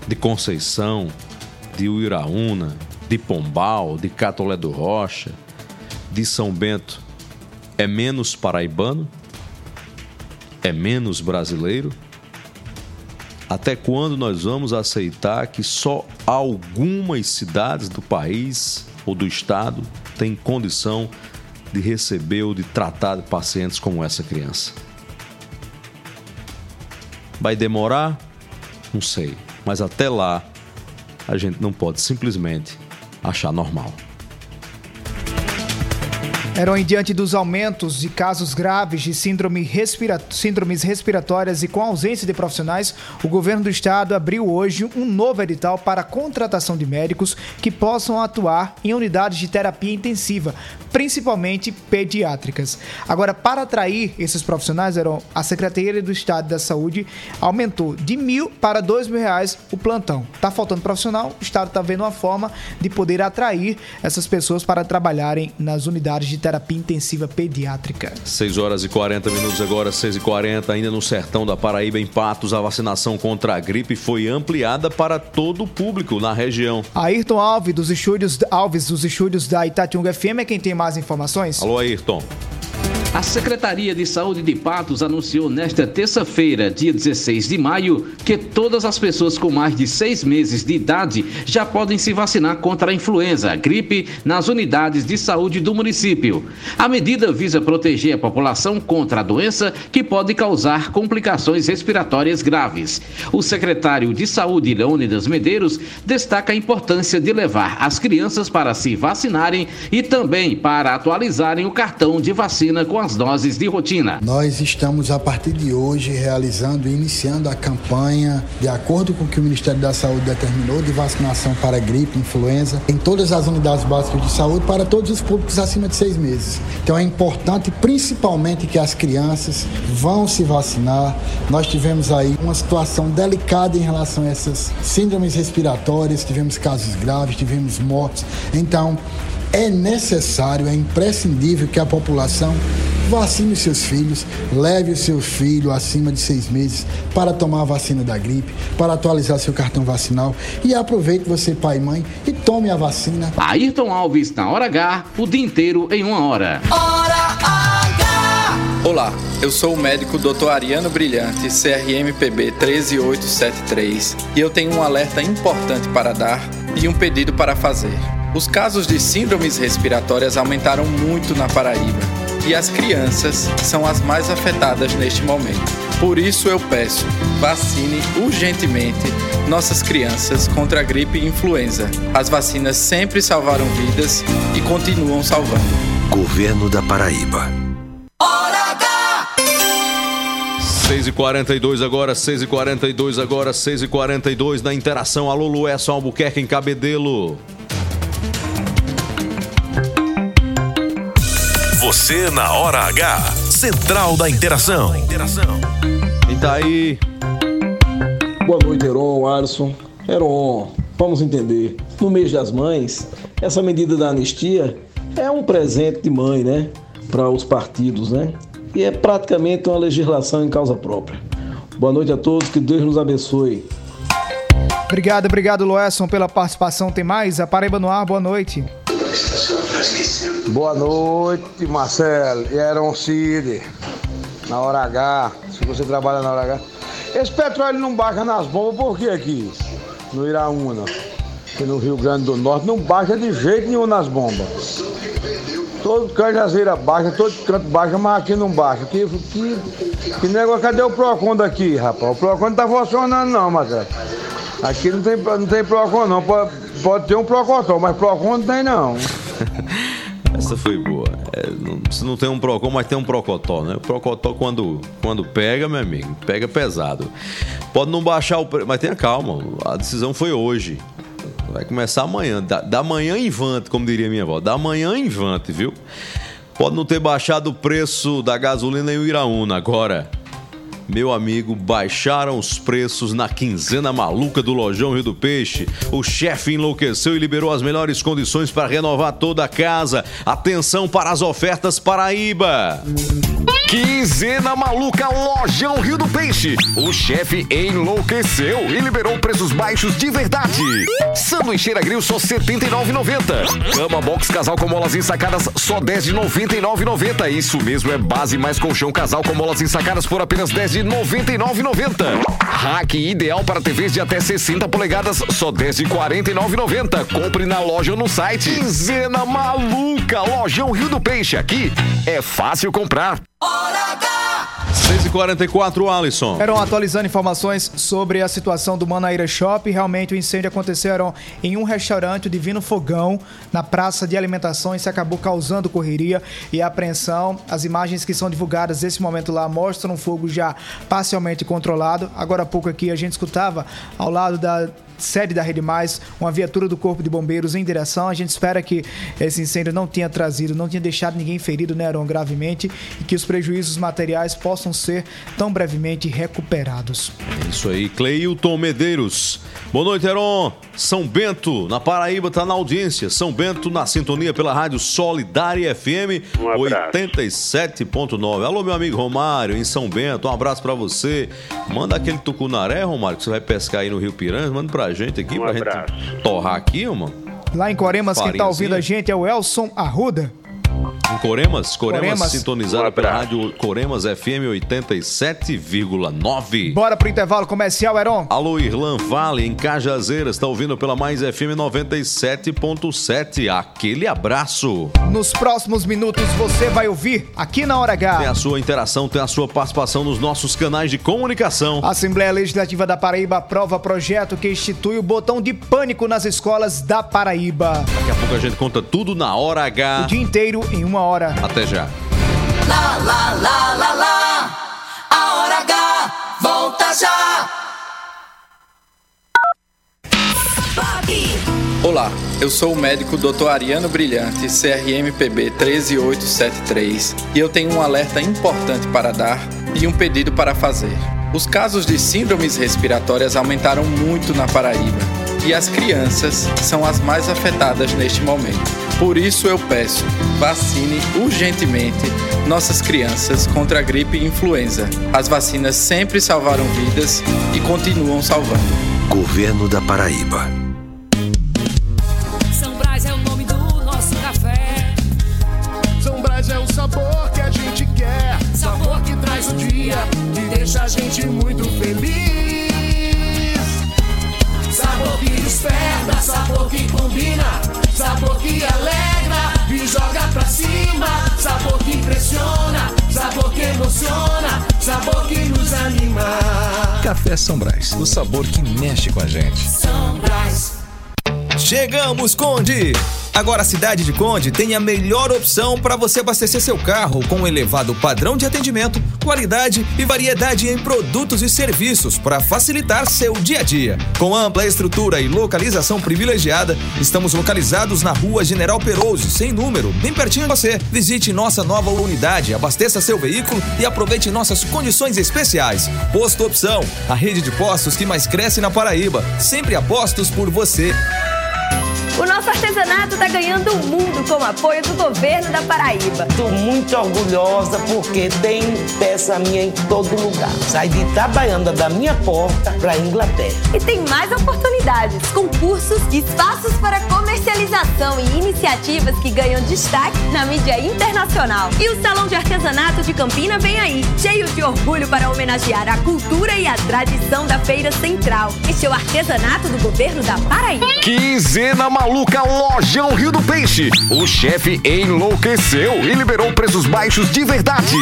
de Conceição, de Uiraúna, de Pombal, de Catolé do Rocha, de São Bento, é menos paraibano? É menos brasileiro? Até quando nós vamos aceitar que só algumas cidades do país ou do estado têm condição de receber ou de tratar pacientes como essa criança? Vai demorar? Não sei. Mas até lá, a gente não pode simplesmente achar normal. Eram em diante dos aumentos de casos graves de síndrome respira... síndromes respiratórias e com ausência de profissionais, o governo do estado abriu hoje um novo edital para a contratação de médicos que possam atuar em unidades de terapia intensiva, principalmente pediátricas. Agora, para atrair esses profissionais, Eron, a Secretaria do Estado da Saúde aumentou de mil para dois mil reais o plantão. Está faltando profissional, o estado está vendo uma forma de poder atrair essas pessoas para trabalharem nas unidades de terapia intensiva pediátrica. seis horas e quarenta minutos agora, seis e quarenta, ainda no sertão da Paraíba, em Patos, a vacinação contra a gripe foi ampliada para todo o público na região. Ayrton Alves, dos estúdios, Alves, dos estúdios da Itatiunga F M, é quem tem mais informações. Alô, Ayrton. A Secretaria de Saúde de Patos anunciou nesta terça-feira, dia dezesseis de maio, que todas as pessoas com mais de seis meses de idade já podem se vacinar contra a influenza, a gripe, nas unidades de saúde do município. A medida visa proteger a população contra a doença que pode causar complicações respiratórias graves. O secretário de Saúde, Leônidas Medeiros, destaca a importância de levar as crianças para se vacinarem e também para atualizarem o cartão de vacina com as doses de rotina. Nós estamos, a partir de hoje, realizando e iniciando a campanha, de acordo com o que o Ministério da Saúde determinou, de vacinação para gripe, influenza, em todas as unidades básicas de saúde, para todos os públicos acima de seis meses. Então é importante, principalmente, que as crianças vão se vacinar. Nós tivemos aí uma situação delicada em relação a essas síndromes respiratórias, tivemos casos graves, tivemos mortes. Então, é necessário, é imprescindível que a população vacine os seus filhos, leve o seu filho acima de seis meses para tomar a vacina da gripe, para atualizar seu cartão vacinal e aproveite você, pai e mãe, e tome a vacina. Ayrton Alves, na Hora H, o dia inteiro em uma hora. Hora H! Olá, eu sou o médico doutor Ariano Brilhante, C R M P B um três oito sete três, e eu tenho um alerta importante para dar e um pedido para fazer. Os casos de síndromes respiratórias aumentaram muito na Paraíba e as crianças são as mais afetadas neste momento. Por isso eu peço, vacine urgentemente nossas crianças contra a gripe e influenza. As vacinas sempre salvaram vidas e continuam salvando. Governo da Paraíba. seis e quarenta e dois agora, seis e quarenta e dois agora, seis e quarenta e dois na Interação. Alô, Luécio Albuquerque em Cabedelo. Você na Hora H, Central da Interação. E tá aí. Boa noite, Eron, Alisson. Eron, vamos entender. No mês das mães, essa medida da anistia é um presente de mãe, né? Para os partidos, né? E é praticamente uma legislação em causa própria. Boa noite a todos, que Deus nos abençoe. Obrigado, obrigado, Loesson, pela participação. Tem mais? A Paraíba no ar, boa noite. Boa noite, Marcelo e Eron Cid, na Hora H, se você trabalha na Hora H. Esse petróleo não baixa nas bombas, por que aqui? No Iraúna, aqui no Rio Grande do Norte, não baixa de jeito nenhum nas bombas. Todo canto jazeira baixa, todo canto baixa, mas aqui não baixa. Que, que, que negócio, cadê o PROCON daqui, rapaz? O PROCON não tá funcionando não, Marcelo. Aqui não tem, não tem PROCON não, pode, pode ter um PROCON, mas PROCON não tem não. Essa foi boa. É, não, se não tem um PROCON, mas tem um PROCOTÓ, né? O PROCOTÓ, quando, quando pega, meu amigo, pega pesado. Pode não baixar o preço, mas tenha calma, a decisão foi hoje. Vai começar amanhã. Da, da manhã em vante, como diria minha avó. Da manhã em vante, viu? Pode não ter baixado o preço da gasolina em Uiraúna agora. Meu amigo, baixaram os preços na quinzena maluca do Lojão Rio do Peixe. O chefe enlouqueceu e liberou as melhores condições para renovar toda a casa. Atenção para as ofertas Paraíba. Quinzena maluca Lojão Rio do Peixe. O chefe enlouqueceu e liberou preços baixos de verdade. Sanduicheira Grill só setenta e nove reais e noventa centavos. Cama box casal com molas ensacadas só dez reais e noventa e nove centavos. Isso mesmo, é base mais colchão casal com molas ensacadas por apenas dez reais e noventa e nove centavos. Rack ideal para T Vs de até sessenta polegadas, só dez reais e quarenta e nove centavos. Compre na loja ou no site. Quinzena maluca, Lojão Rio do Peixe. Aqui é fácil comprar. Hora H! seis e quarenta e quatro, Alisson. Eron, atualizando informações sobre a situação do Manaíra Shopping. Realmente o incêndio aconteceu, Eron, em um restaurante, o Divino Fogão, na praça de alimentações, e acabou causando correria e apreensão. As imagens que são divulgadas nesse momento lá mostram um fogo já parcialmente controlado. Agora há pouco aqui a gente escutava ao lado da sede da Rede Mais, uma viatura do Corpo de Bombeiros em direção. A gente espera que esse incêndio não tenha trazido, não tenha deixado ninguém ferido, né, Eron, gravemente, e que os prejuízos materiais possam ser tão brevemente recuperados. É isso aí, Cleilton Medeiros. Boa noite, Eron. São Bento, na Paraíba, está na audiência. São Bento, na sintonia pela Rádio Solidária F M, um oitenta e sete ponto nove. Alô, meu amigo Romário, em São Bento, um abraço para você. Manda aquele tucunaré, Romário, que você vai pescar aí no Rio Piranhas. Manda pra gente aqui, um pra abraço. Gente torrar aqui, mano. Lá em Coremas, quem tá ouvindo a gente é o Elson Arruda. Em Coremas, Coremas, Coremas. Sintonizada pela rádio Coremas F M oitenta e sete vírgula nove. Bora pro intervalo comercial, Eron. Alô, Irlan Vale, em Cajazeiras, tá ouvindo pela Mais F M noventa e sete ponto sete. Aquele abraço. Nos próximos minutos você vai ouvir aqui na Hora H. Tem a sua interação, tem a sua participação nos nossos canais de comunicação. A Assembleia Legislativa da Paraíba aprova projeto que institui o botão de pânico nas escolas da Paraíba. Daqui a pouco a gente conta tudo na Hora H. O dia inteiro em uma hora. Até já. Lá, lá, lá, lá, lá. A Hora H volta já. Olá, eu sou o médico doutor Ariano Brilhante, C R M P B um três oito sete três, e eu tenho um alerta importante para dar e um pedido para fazer. Os casos de síndromes respiratórias aumentaram muito na Paraíba e as crianças são as mais afetadas neste momento. Por isso eu peço, vacine urgentemente nossas crianças contra a gripe e influenza. As vacinas sempre salvaram vidas e continuam salvando. Governo da Paraíba. São Brás é o nome do nosso café. São Brás é o sabor que a gente quer. Sabor que traz o dia, que deixa a gente muito feliz. Sabor que desperta, sabor que combina, sabor que alegra e joga pra cima. Sabor que impressiona, sabor que emociona, sabor que nos anima. Café São Brás, o sabor que mexe com a gente. São Brás. Chegamos, Conde! Agora a cidade de Conde tem a melhor opção para você abastecer seu carro com um elevado padrão de atendimento, qualidade e variedade em produtos e serviços para facilitar seu dia a dia. Com ampla estrutura e localização privilegiada, estamos localizados na Rua General Perouse, sem número, bem pertinho de você. Visite nossa nova unidade, abasteça seu veículo e aproveite nossas condições especiais. Posto Opção, a rede de postos que mais cresce na Paraíba, sempre a postos por você. O nosso artesanato está ganhando o mundo com o apoio do governo da Paraíba. Estou muito orgulhosa porque tem peça minha em todo lugar. Sai de Itabaiana, da minha porta, para a Inglaterra. E tem mais oportunidades, concursos, espaços para comercialização e iniciativas que ganham destaque na mídia internacional. E o Salão de Artesanato de Campina vem aí, cheio de orgulho para homenagear a cultura e a tradição da Feira Central. Este é o artesanato do governo da Paraíba. Quinzena Maluca, Lojão Rio do Peixe. O chefe enlouqueceu e liberou preços baixos de verdade.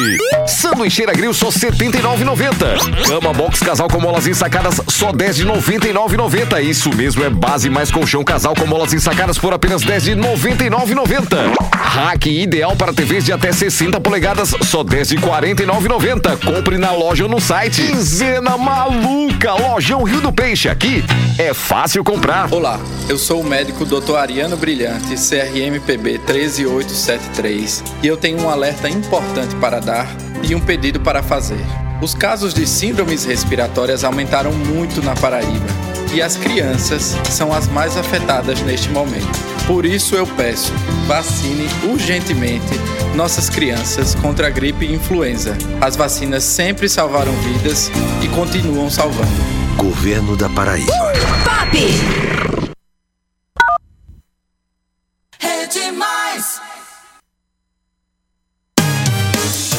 Sanduicheira Grill só setenta e nove reais e noventa centavos. Cama Box Casal com molas ensacadas só dez reais e noventa e nove centavos. Isso mesmo, é base mais colchão casal com molas ensacadas por apenas dez reais e noventa e nove centavos. Rack ideal para T Vs de até sessenta polegadas, só dez reais e quarenta e nove centavos. Compre na loja ou no site. Quinzena Maluca, Lojão Rio do Peixe. Aqui é fácil comprar. Olá, eu sou o médico doutor Ariano Brilhante, C R M P B um três oito sete três, e eu tenho um alerta importante para dar e um pedido para fazer. Os casos de síndromes respiratórias aumentaram muito na Paraíba e as crianças são as mais afetadas neste momento. Por isso eu peço, vacine urgentemente nossas crianças contra a gripe e influenza. As vacinas sempre salvaram vidas e continuam salvando. Governo da Paraíba. Uh, papi! Rede Mais.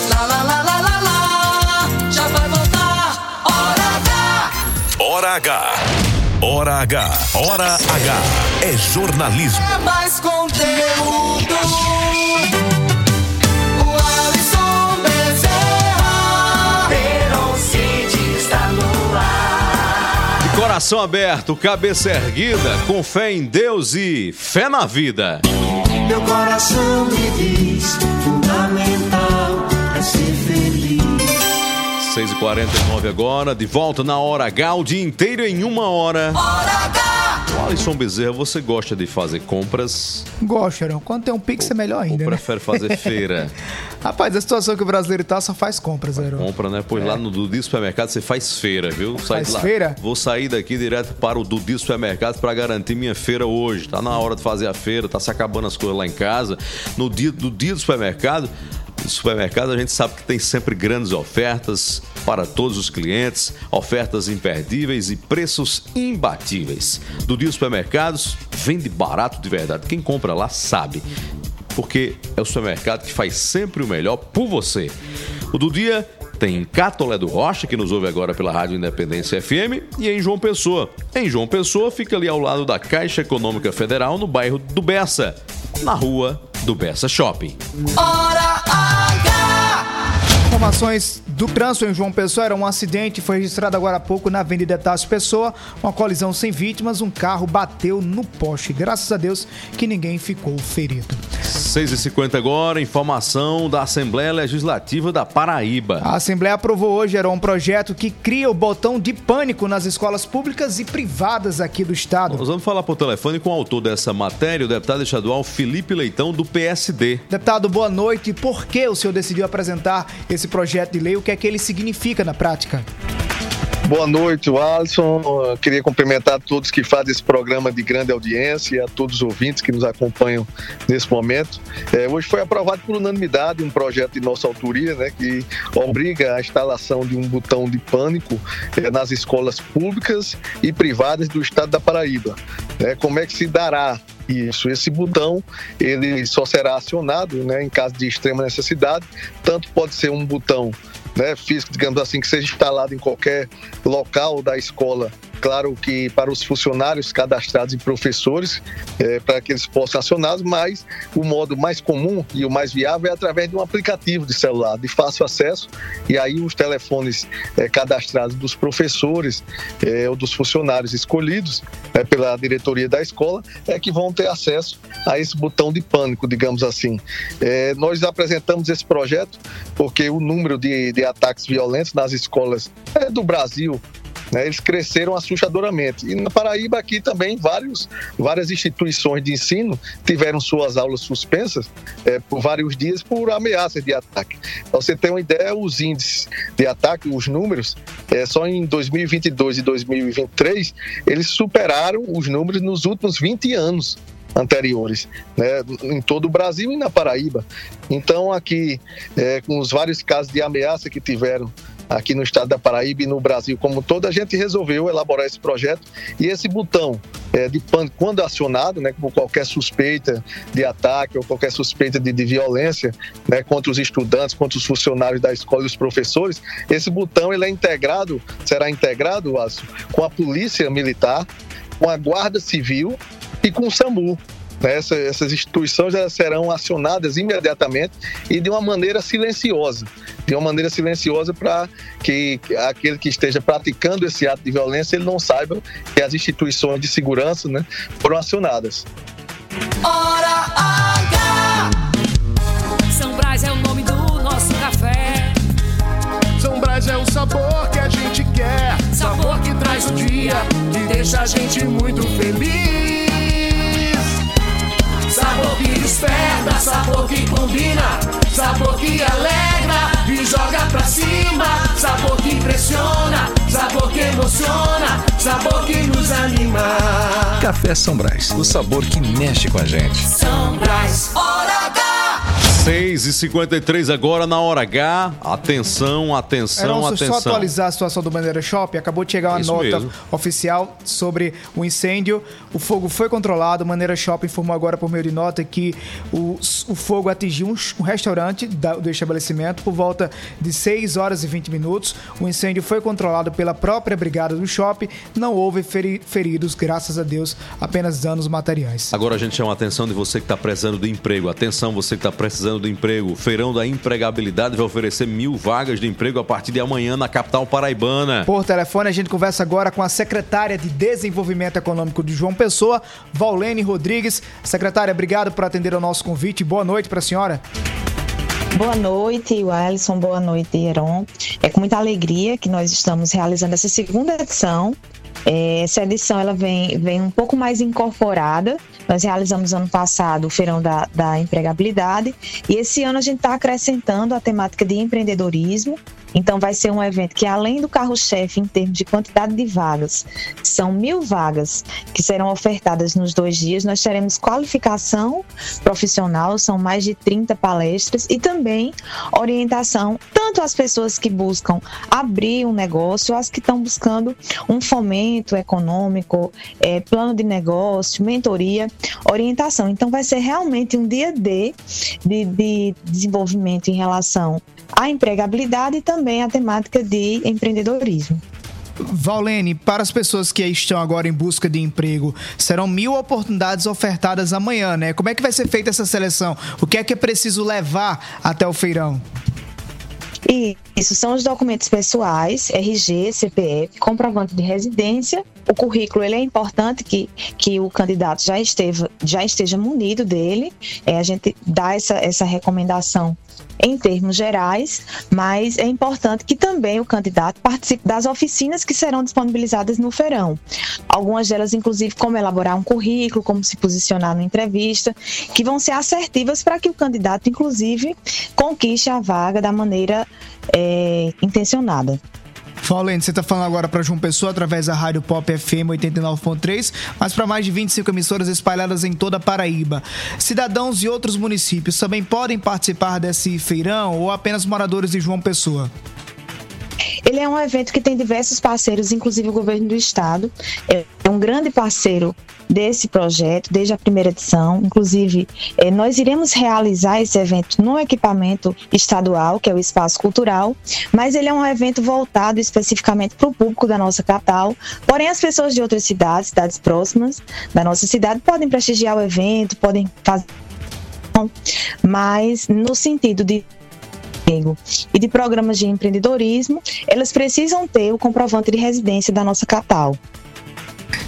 Lá, lá, lá, lá, lá, lá. Já vai voltar. Hora H. Hora H. Hora H. Hora H. É jornalismo. É mais conteúdo. O Alisson Bezerra. Eron Cid está no ar. De coração aberto, cabeça erguida, com fé em Deus e fé na vida. Meu coração me diz, fundamental é ser feliz. seis e quarenta e nove agora, de volta na Hora H, o dia inteiro em uma hora. Hora H! Alisson Bezerra, você gosta de fazer compras? Gosto, Eron. Quando tem um Pix ou, é melhor ainda, ou prefere, né, fazer feira? Rapaz, a situação que o brasileiro tá só faz compras, Eron. Compra, né? Pois é. Lá no Dudiz Supermercado você faz feira, viu? Sai faz lá. Feira? Vou sair daqui direto para o Dudiz Supermercado para garantir minha feira hoje. Tá na hora de fazer a feira, tá se acabando as coisas lá em casa. No dia do dia do supermercado... Supermercado, a gente sabe que tem sempre grandes ofertas para todos os clientes, ofertas imperdíveis e preços imbatíveis. Dudiz Supermercados vende barato de verdade. Quem compra lá sabe, porque é o supermercado que faz sempre o melhor por você. O Dudia tem em Catolé do Rocha, que nos ouve agora pela Rádio Independência F M, e em João Pessoa. Em João Pessoa fica ali ao lado da Caixa Econômica Federal, no bairro do Bessa, na rua do Bessa Shopping. Hora H! Informações do trânsito em João Pessoa. Era um acidente, foi registrado agora há pouco na Avenida Tácio Pessoa, uma colisão sem vítimas, um carro bateu no poste. Graças a Deus que ninguém ficou ferido. seis e cinquenta agora, informação da Assembleia Legislativa da Paraíba. A Assembleia aprovou hoje, era um projeto que cria o botão de pânico nas escolas públicas e privadas aqui do estado. Nós vamos falar por telefone com o autor dessa matéria, o deputado estadual Felipe Leitão, do P S D. Deputado, boa noite. Por que o senhor decidiu apresentar esse projeto de lei? O que é que ele significa na prática? Boa noite, Alisson. Eu queria cumprimentar a todos que fazem esse programa de grande audiência e a todos os ouvintes que nos acompanham nesse momento. É, hoje foi aprovado por unanimidade um projeto de nossa autoria, né, que obriga a instalação de um botão de pânico é, nas escolas públicas e privadas do estado da Paraíba. É, como é que se dará isso? Esse botão, ele só será acionado, né, em caso de extrema necessidade. Tanto pode ser um botão, né, físico, digamos assim, que seja instalado em qualquer local da escola. Claro que para os funcionários cadastrados e professores, é, para que eles possam acionar, mas o modo mais comum e o mais viável é através de um aplicativo de celular, de fácil acesso, e aí os telefones é, cadastrados dos professores é, ou dos funcionários escolhidos é, pela diretoria da escola é que vão ter acesso a esse botão de pânico, digamos assim. É, nós apresentamos esse projeto porque o número de, de ataques violentos nas escolas é, do Brasil, né, eles cresceram assustadoramente. E na Paraíba aqui também vários, várias instituições de ensino tiveram suas aulas suspensas é, por vários dias por ameaças de ataque. Pra você ter uma ideia, os índices de ataque, os números, é, só em dois mil e vinte e dois e dois mil e vinte e três, eles superaram os números nos últimos vinte anos. Anteriores, né, em todo o Brasil e na Paraíba. Então aqui, é, com os vários casos de ameaça que tiveram aqui no estado da Paraíba e no Brasil como todo, a gente resolveu elaborar esse projeto e esse botão é, de pânico, quando acionado, né, com qualquer suspeita de ataque ou qualquer suspeita de, de violência, né, contra os estudantes, contra os funcionários da escola e os professores, esse botão ele é integrado, será integrado com a Polícia Militar, com a Guarda Civil e com o SAMU. Essas, essas instituições já serão acionadas imediatamente e de uma maneira silenciosa, de uma maneira silenciosa para que aquele que esteja praticando esse ato de violência, ele não saiba que as instituições de segurança, né, foram acionadas. Hora H! São Brás é o nome do nosso café. São Brás é o sabor que a gente quer, sabor que traz o dia, que deixa a gente muito feliz. Sabor que desperta, sabor que combina, sabor que alegra e joga pra cima, sabor que impressiona, sabor que emociona, sabor que nos anima. Café São Brás, o sabor que mexe com a gente. São Brás, hora H! seis e cinquenta e três agora na hora H. Atenção, atenção, atenção. Só atualizar a situação do Manaíra Shopping. Acabou de chegar uma Isso nota mesmo. Oficial sobre o incêndio. O fogo foi controlado. O Manaíra Shopping informou agora por meio de nota que o, o fogo atingiu um, um restaurante da, do estabelecimento por volta de seis horas e vinte minutos. O incêndio foi controlado pela própria brigada do shopping. Não houve feri, feridos, graças a Deus, apenas danos materiais. Agora a gente chama a atenção de você que está precisando de emprego. Atenção, você que está precisando do emprego. O Feirão da Empregabilidade vai oferecer mil vagas de emprego a partir de amanhã na capital paraibana. Por telefone, a gente conversa agora com a secretária de Desenvolvimento Econômico de João Pessoa, Vaulene Rodrigues. Secretária, obrigado por atender ao nosso convite. Boa noite para a senhora. Boa noite, Alisson. Boa noite, Eron. É com muita alegria que nós estamos realizando essa segunda edição Essa edição ela vem, vem um pouco mais incorporada. Nós realizamos ano passado o Feirão da, da Empregabilidade e esse ano a gente está acrescentando a temática de empreendedorismo. Então vai ser um evento que, além do carro-chefe em termos de quantidade de vagas, são mil vagas que serão ofertadas nos dois dias. Nós teremos qualificação profissional, são mais de trinta palestras, e também orientação tanto às pessoas que buscam abrir um negócio, às que estão buscando um fomento econômico, é, plano de negócio, mentoria, orientação. Então vai ser realmente um dia D de, de desenvolvimento em relação à empregabilidade e também também a temática de empreendedorismo. Valene, para as pessoas que estão agora em busca de emprego, serão mil oportunidades ofertadas amanhã, né? Como é que vai ser feita essa seleção? O que é que é preciso levar até o feirão? E isso são os documentos pessoais, R G, C P F, comprovante de residência. O currículo, ele é importante que, que o candidato já, esteve, já esteja munido dele. É, a gente dá essa, essa recomendação em termos gerais, mas é importante que também o candidato participe das oficinas que serão disponibilizadas no feirão. Algumas delas, inclusive, como elaborar um currículo, como se posicionar numa entrevista, que vão ser assertivas para que o candidato, inclusive, conquiste a vaga da maneira é, intencionada. Valente, você está falando agora para João Pessoa através da Rádio Pop F M oitenta e nove ponto três, mas para mais de vinte e cinco emissoras espalhadas em toda a Paraíba. Cidadãos de outros municípios também podem participar desse feirão ou apenas moradores de João Pessoa? Ele é um evento que tem diversos parceiros, inclusive o governo do estado. É um grande parceiro desse projeto, desde a primeira edição. Inclusive, eh, nós iremos realizar esse evento no equipamento estadual, que é o Espaço Cultural, mas ele é um evento voltado especificamente para o público da nossa capital. Porém, as pessoas de outras cidades, cidades próximas da nossa cidade, podem prestigiar o evento, podem fazer... Mas, no sentido de e de programas de empreendedorismo, elas precisam ter o comprovante de residência da nossa capital.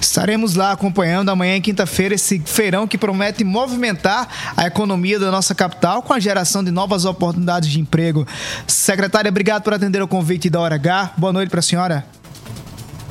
Estaremos lá acompanhando amanhã, quinta-feira, esse feirão que promete movimentar a economia da nossa capital com a geração de novas oportunidades de emprego. Secretária, obrigado por atender o convite da Hora H. Boa noite para a senhora.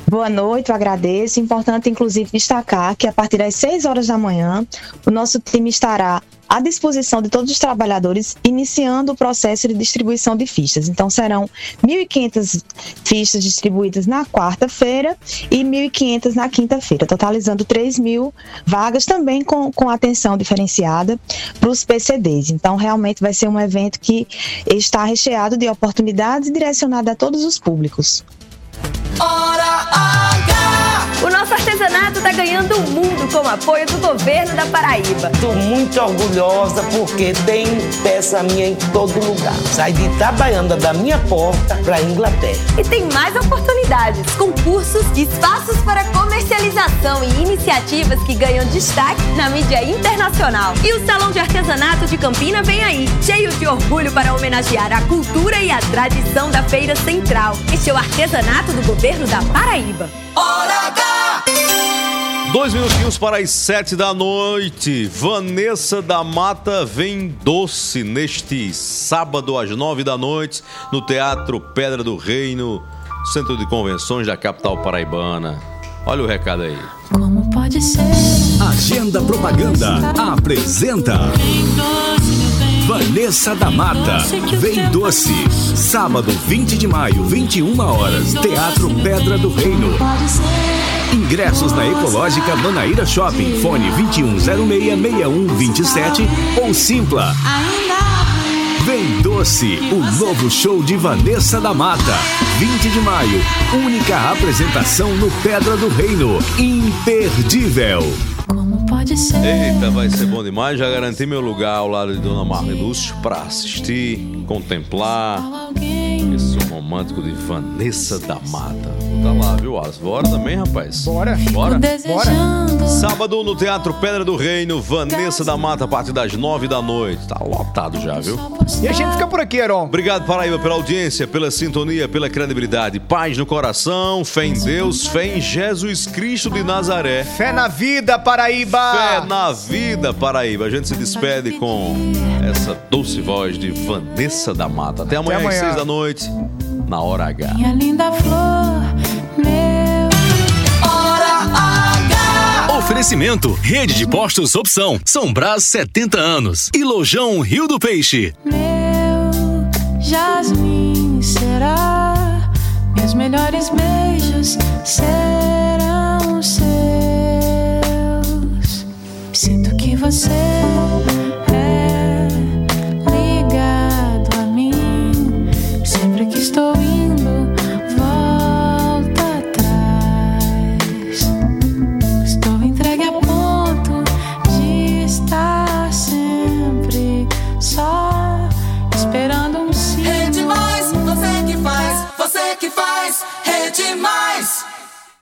Boa noite, eu agradeço. Importante, inclusive, destacar que a partir das seis horas da manhã, o nosso time estará à disposição de todos os trabalhadores, iniciando o processo de distribuição de fichas. Então, serão mil e quinhentas fichas distribuídas na quarta-feira e mil e quinhentas na quinta-feira, totalizando três mil vagas, também com, com atenção diferenciada para os P C Ds. Então, realmente vai ser um evento que está recheado de oportunidades e direcionado a todos os públicos. Hora H! O nosso artesanato está ganhando o mundo com o apoio do governo da Paraíba. Estou muito orgulhosa porque tem peça minha em todo lugar. Sai de Itabaiana da minha porta para a Inglaterra. E tem mais oportunidades, concursos, espaços para comercialização e iniciativas que ganham destaque na mídia internacional. E o Salão de Artesanato de Campina vem aí, cheio de orgulho para homenagear a cultura e a tradição da Feira Central. Este é o artesanato do Governo da Paraíba. Hora H! Dois minutinhos para as sete da noite. Vanessa da Mata vem doce neste sábado às nove da noite no Teatro Pedra do Reino, Centro de Convenções da capital paraibana. Olha o recado aí. Como pode ser? Agenda Propaganda apresenta Vanessa da Mata, Vem Doce, sábado vinte de maio, vinte e uma horas, Teatro Pedra do Reino. Ingressos na Ecológica Manaíra Shopping, fone dois um zero seis, seis um dois sete ou Simpla. Vem Doce, o novo show de Vanessa da Mata, vinte de maio, única apresentação no Pedra do Reino, imperdível. Eita, vai ser bom demais. Já garanti meu lugar ao lado de Dona Marli Lúcio para assistir, contemplar esse romântico de Vanessa da Mata. Tá lá, viu, Alisson? Bora também, rapaz. Bora, bora, bora. Sábado no Teatro Pedra do Reino, Vanessa da Mata, a partir das nove da noite. Tá lotado já, viu? E a gente fica por aqui, Eron. Obrigado, Paraíba, pela audiência, pela sintonia, pela credibilidade. Paz no coração, fé em Deus, fé em Jesus Cristo de Nazaré. Fé na vida, Paraíba. Fé na vida, Paraíba. A gente se despede com essa doce voz de Vanessa da Mata. Até amanhã, Até amanhã. às seis da noite, na Hora H. Minha linda flor, meu... Oferecimento, Rede de Postos Opção, São Brás setenta anos e Lojão Rio do Peixe. Meu jasmim será, meus melhores beijos serão seus. Sinto que você